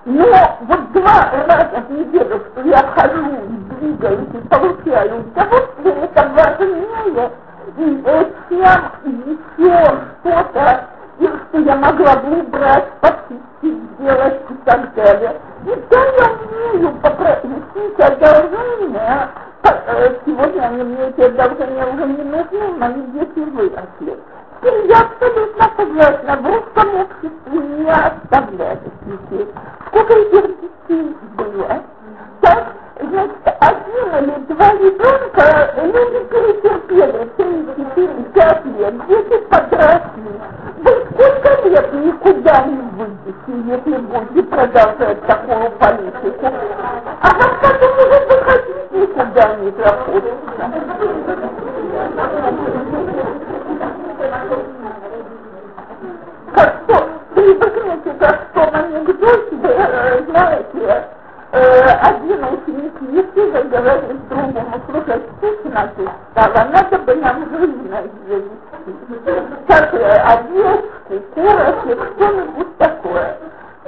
Но вот два раза в неделю, что я хожу, двигаюсь и получаю удовольствие, это важнее, и, э, чем еще что-то, и, что я могла бы убрать, почистить, сделать и так далее. И да, я умею попросить одолжение, сегодня они мне эти одолжения уже не нужны, мои дети выросли. И я абсолютно согласна, в русском обществе не оставляли детей. Сколько этих детей было? Так, значит, один или два ребенка люди перетерпели, три-четыре-пять лет, дети подросли. Да сколько лет никуда не выйдете, если будете продолжать такую политику. А вам потом уже выходить никуда не захочется. Как что, прибегните, как в том анекдоте, знаете, э, один ученик Есива говорит другому: слушай, скучно ты стала, надо бы нам жизнь завести. Как э, одежки, корочки, что-нибудь такое.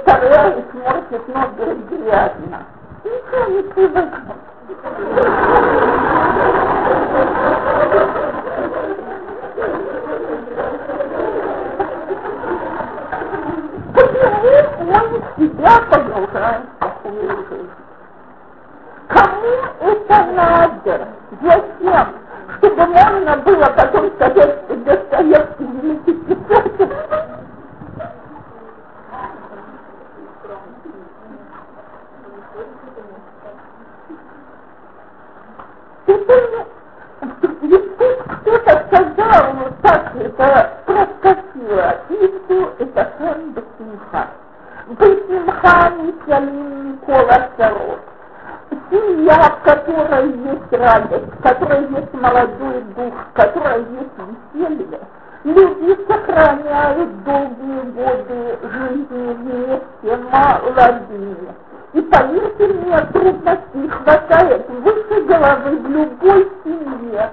Вторая смотрит, но говорит, грязно. Ничего не привыкнуть. Он себя продолжает такую жизнь. Кому это надо? Зачем? Чтобы можно было потом сказать, что Достоевский великий писатель. Ведь кто-то сказал, вот так это проскочило, и все это сам Бессимха. Бессимха Митялин Никола Саров. Семья, в которой есть радость, в которой есть молодой дух, в которой есть веселье, люди сохраняют долгие годы жизни вместе, молодые. И поверьте мне, трудностей хватает выше головы в любой семье.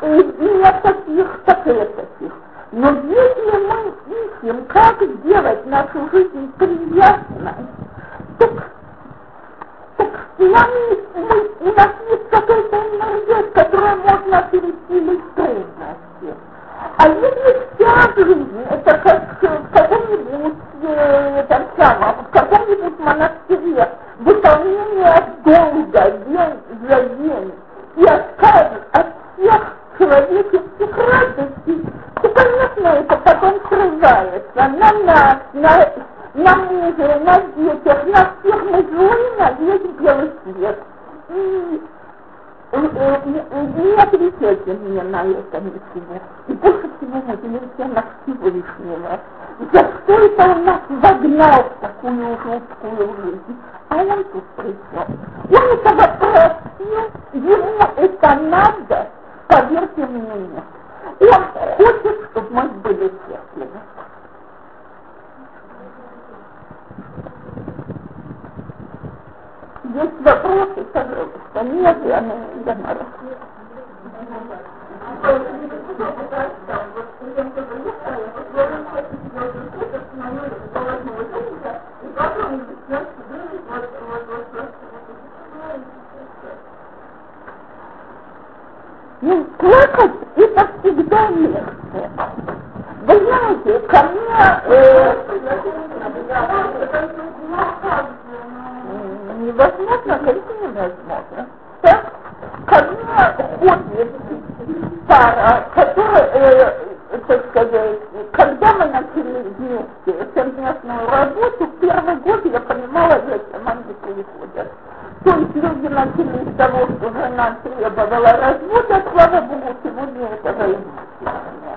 Нет таких, так и таких. Но если мы ищем, как сделать нашу жизнь приятной, так, так нам, мы, у нас есть какая-то энергия, с которой можно пересилить трудности. А если вся жизнь, это как в каком-нибудь, э, там, самом, в каком-нибудь монастыре, выполнение долга, день за день, и отказ от всех человеческих радостей, то, конечно, это потом срывается на нас, на, на мужа, на детях, на всех мы злые, на весь белый свет. И, и, и, и не отвечайте мне на это ничего. И больше всего мы делимся на Всевышнего. За что это он нас вогнал в такую жуткую жизнь? А он тут при чем? Он этого просил, ему это надо, поверьте мне, нет. Он хочет, чтобы мы были счастливы. Есть вопросы, пожалуйста, нет, я на Дамару. Ну, плакать это всегда легче. Вы знаете, ко мне... Э, невозможно, конечно, невозможно. Так, ко мне ходит пара, которая, э, так сказать, когда мы начали вместе совместную работу, в первый год я понимала, зачем они переходят. То есть люди начали с того, что жена требовала развода, слава Богу, сегодня это разрешение.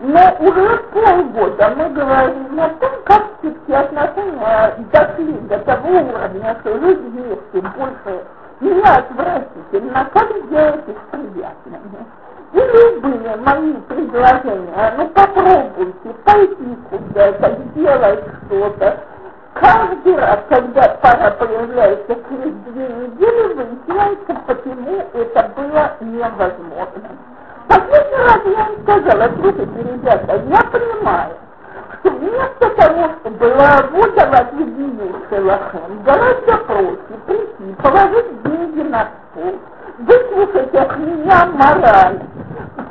Но уже полгода мы говорим о том, как все-таки отношения дошли до того уровня, что жить вместе больше не отвратительно, как сделать их приятными. И любые мои предложения, ну попробуйте пойти куда-то, сделать что-то. Каждый раз, когда пара появляется через две недели, выясняется, почему это было невозможно. Последний раз я им сказала: слушайте, ребята, я понимаю, потому что была вводила от единицы Элохим, гораздо проще прийти, положить деньги на стол, выслушать от меня мораль,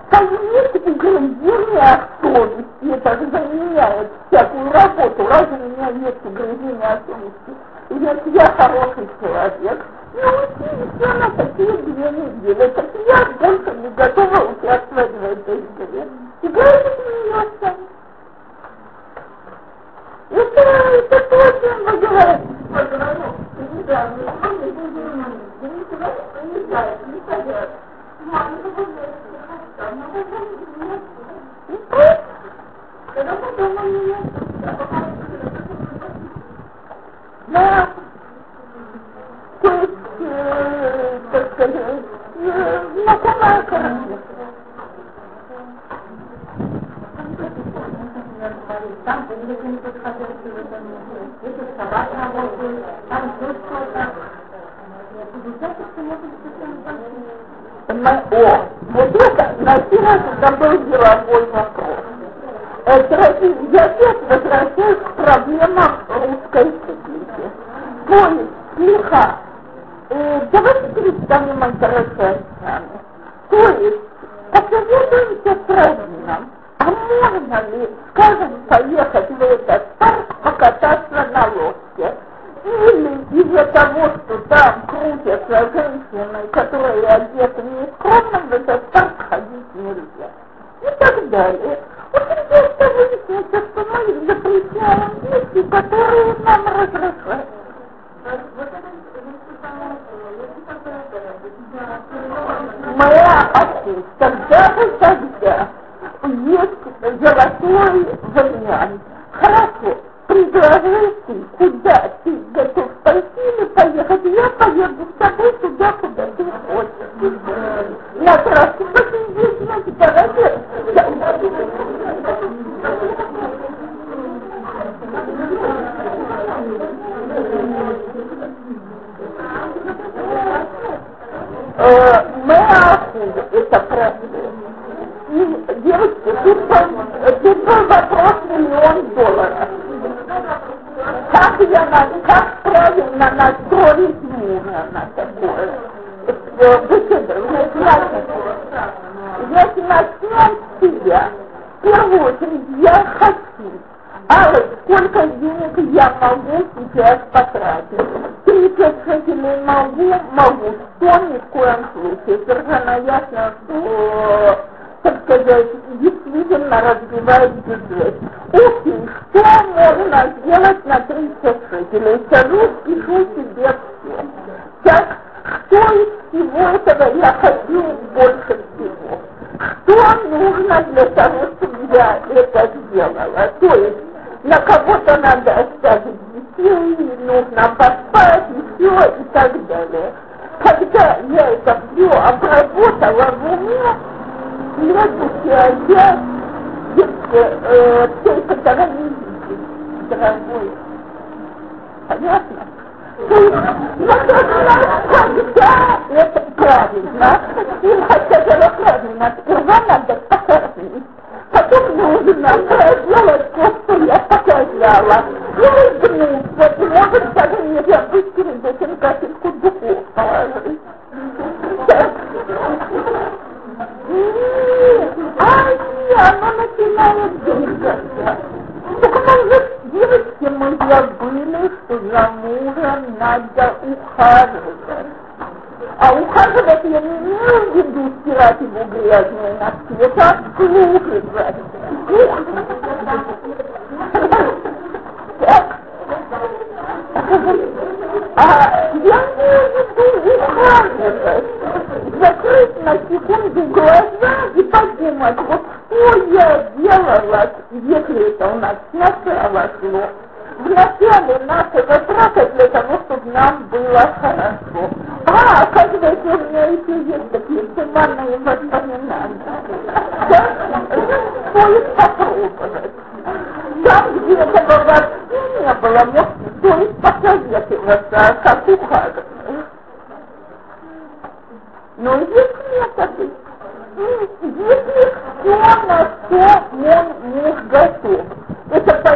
понять эти грызения от совести, это же заменяет всякую работу, раз у меня нет грызения от совести, нет, я хороший человек, научились на такие две недели, это я больше не готова участвовать в этой игре. Игра это меняется. Это, это то, о чем мы говорим. Мы говорим, ты не дай, не дай, не дай, не дай, не дай, не дай. Мама, не дай, не дай, не дай. Когда потом он меня, а потом он меня. Да. То есть, э, так сказать, э, знакомая короче. Там поделки не подходят, это собак работает, там все что-то. О, вот это на первый раз был деловой вопрос. Я сейчас возвращаюсь к проблемам русской публики. То есть, слегка, давайте перестанем интересоваться нами. То есть, посоветуемся с родином. А можно ли, скажем, поехать в этот парк покататься на лодке? Или из-за того, что там крутятся женщины, которые одеты нескромно, в этот парк ходить нельзя? И так далее. Очень часто выясняется, что мы запрещаем вещи, которые нам разрешают. Моя отец, тогда же тогда. Есть золотой вариант. Хорошо, предложи ты, куда ты готов пойти или поехать, я поеду с тобой туда, куда ты хочешь. Я прошу, посидеть на дороге. Мы охуя, это правда. Девочки, тут был вопрос миллион долларов. Как я на, как правильно настроить мужа на такое? Если начнем с себя, в первую очередь я хочу. А вот сколько денег я могу сейчас потратить? тридцать шекелей могу, могу. сто ни в коем случае. Совершенно ясно, что... так сказать, действительно разбивает бюджет. Окей, что можно сделать на тридцать шекелей? Сажу, пишу себе все. Так, что из всего этого я хочу больше всего? Что нужно для того, чтобы я это сделала? То есть, на кого-то надо оставить детей, нужно поспать, все и так далее. Когда я это все обработала в уме, следующая часть детская, э, всей патологии, дорогой. Понятно? То есть, ну, когда это правильно, и хотя это правильно, сперва надо показать, потом нужно проделать то, что я показала, и улыбнуться, и может даже не забыть перед этим капельку духов положить. Ай, она начинает двигаться. Так может, девочки, мы забыли, что за мужем надо ухаживать. А ухаживать я не имею в виду стирать его грязные носки, это обслуживать. Так. А я имею в виду ухаживать. Закрыть на секунду глаза и подумать, вот что я делала, если это у нас сначала шло. В начале нашего брака для того, чтобы нам было хорошо. А, оказывается, у меня еще есть такие туманные воспоминания. Так, стоит попробовать. Там, где этого вообще не было, может, стоит посоветоваться, как ухаживать. Но если методы, если все на что мой муж готов, это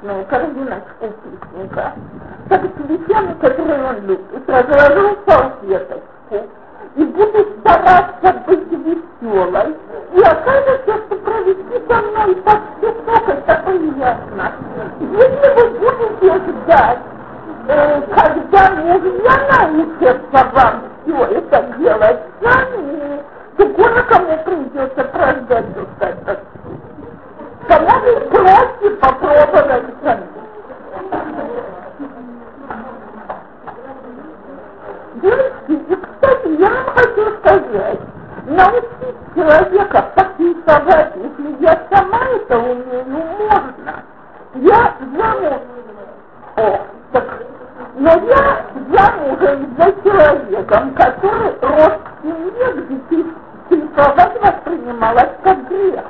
красную корзиночку пикника с активитями, которые он любит, разложил салфеточку и будет стараться быть веселой, и окажется, что провести со мной так часок, это приятно. Если вы будете ждать, э, когда мужья научатся вам все это делать сами, то кое кому придется прождать вот это. Кому не проще попробовать сами. Девочки, и, кстати, я вам хочу сказать, научить человека пописывать, если я сама это умею, можно. Я замуж... О, так... Но я замужем за человеком, который рос в семье, где писывать воспринималось как грех.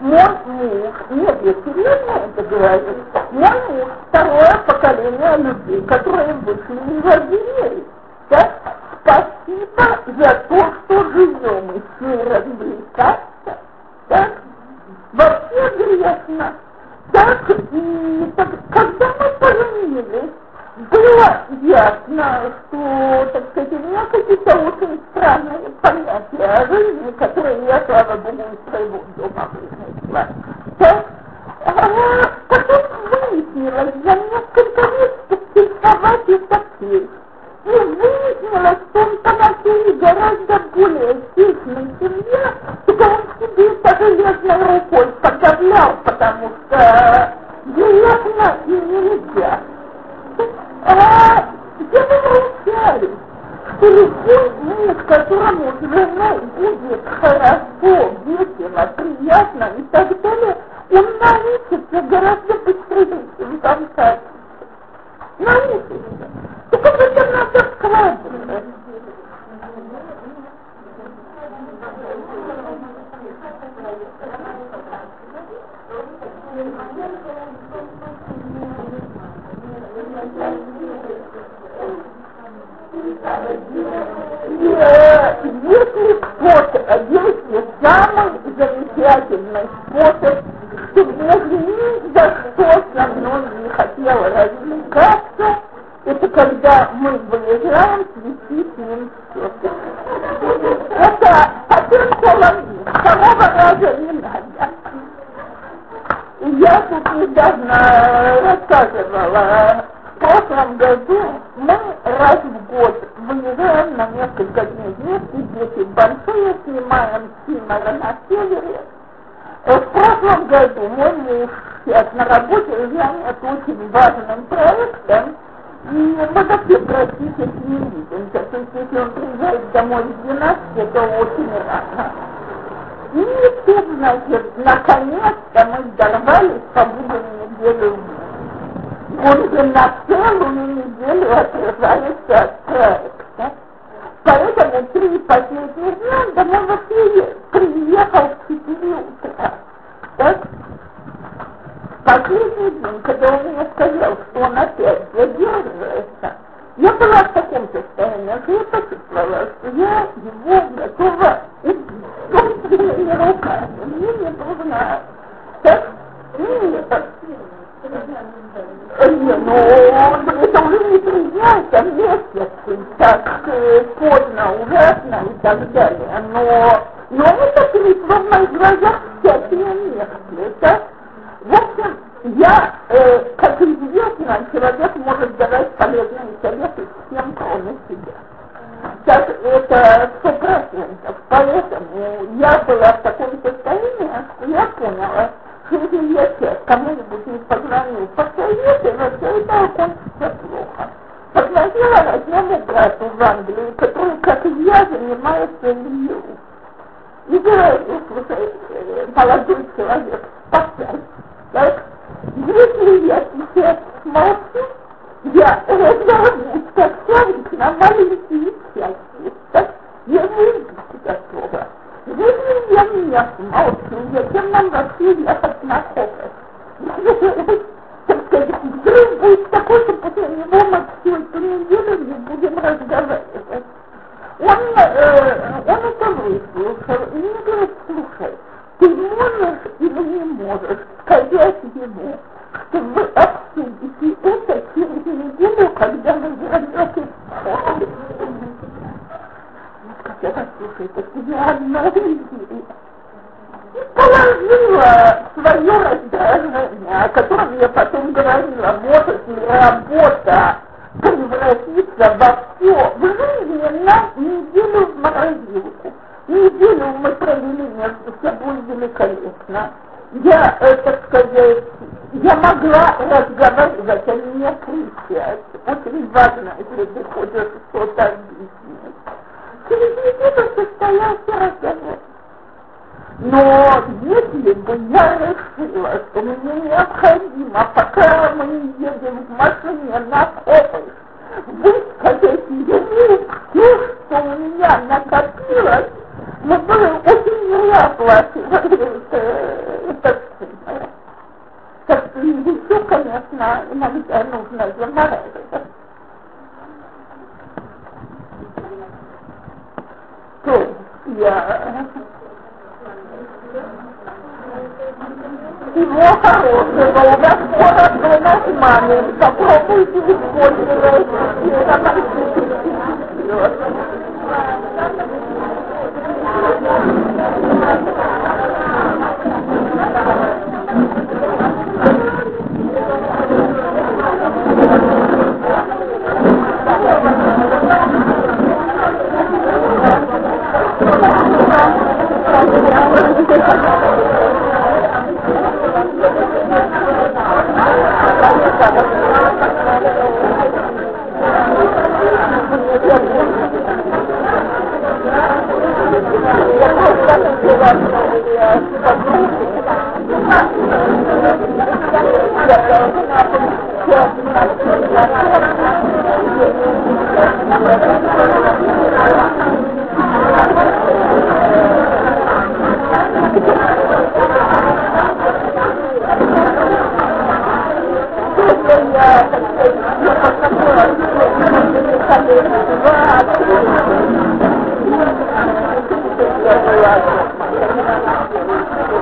Мой муж, нет, я серьезно это говорю, мой муж второе поколение людей, которые вышли из Аргении. Да? Спасибо за то, что живем и с ней развлекаться. Да? Вообще грешно. Так, и так, когда мы поженились, было ясно, что, так сказать, у меня какие-то очень странные понятия о жизни, которые я, слава Богу, из своего дома вынесла. Так, а потом выяснилось за несколько лет, что существовать это петь. И выяснилось, что он поносили гораздо более сильный, чем я, только он себе по железной рукой подавлял, потому что железно и нельзя. А я получаю, что любой мир, которому жена будет хорошо, весело, приятно и так далее, он научится гораздо быстрее, чем там так. Научится. Только в этом надо вкладывать. Если кто-то, если самый замечательный способ, чтобы ни за что со мной не хотела развлекаться, это когда мы выезжаем святить им все. Это потом половина, второго раза не надо. Я тут недавно рассказывала, в прошлом году мы раз в год выезжаем на несколько дней вместе, дети большие, снимаем синора на севере. В прошлом году мой муж сейчас на работе занят очень важным проектом, и мы вообще практически не видимся, то есть если он приезжает домой в двенадцать, то очень рано. И тут, значит, наконец-то мы дорвались, побудем неделю вместе. Он же на целую неделю отрывается от проекта. Поэтому три последних дня домой вообще приехал в четыре утра. Так? Последний день, когда он мне сказал, что он опять задерживается, я была в таком состоянии, что я почувствовала, что я его готова убить собственными руками. Мне не нужна. Так? Мне так. Ну, это уже не три дня, это месяц, так э, поздно, ужасно и так далее, но, но это перешло в моих глазах всякие мерзкие, так? В общем, я, э, как известно, человек может давать полезные советы всем, кроме себя. Так это сто процентов, поэтому я была в таком состоянии, что я поняла, если я сейчас кому-нибудь не позвоню, посоветовала, что это окончится плохо. Позвонила родному брату в Англии, который, как и я, занимается ИИУ. И говорю, слушай, молодой человек, спасай. Так, если я сейчас молчу, я разорвусь, как шарик на маленькие части. Так, я не люблю это слово. Если я меня молчу, зачем нам вообще ехать на хохот? Так сказать, взрыв будет такой, что после него мы всю эту неделю не будем разговаривать. Он, э, он это выслушал, и мне говорит, слушай, ты можешь или не можешь сказать ему, что вы акции, и это через неделю, когда мы вернёмся в школу. Ну, как я послушаю, это филиально идея. И положила свое раздражение, о котором я потом говорила, может ли работа превратиться во все. В жизни нам неделю в морозилку. Неделю мы провели между собой великолепно. Я, так сказать, я могла разговаривать, а не кричать. Очень важно, если ты хочешь что-то объяснить. Через неделю состоялся разговор. Но если бы я решила, что мне необходимо, пока мы не едем в машине на помощь, высказать ему все, что у меня накопилось, но было очень неоплачиваемое это самое. Так что еще, конечно, иногда нужно заморозиться. То есть я... Всего хорошего, у вас скоро дома с мамой, попробуйте использовать и работайте.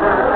Thank you.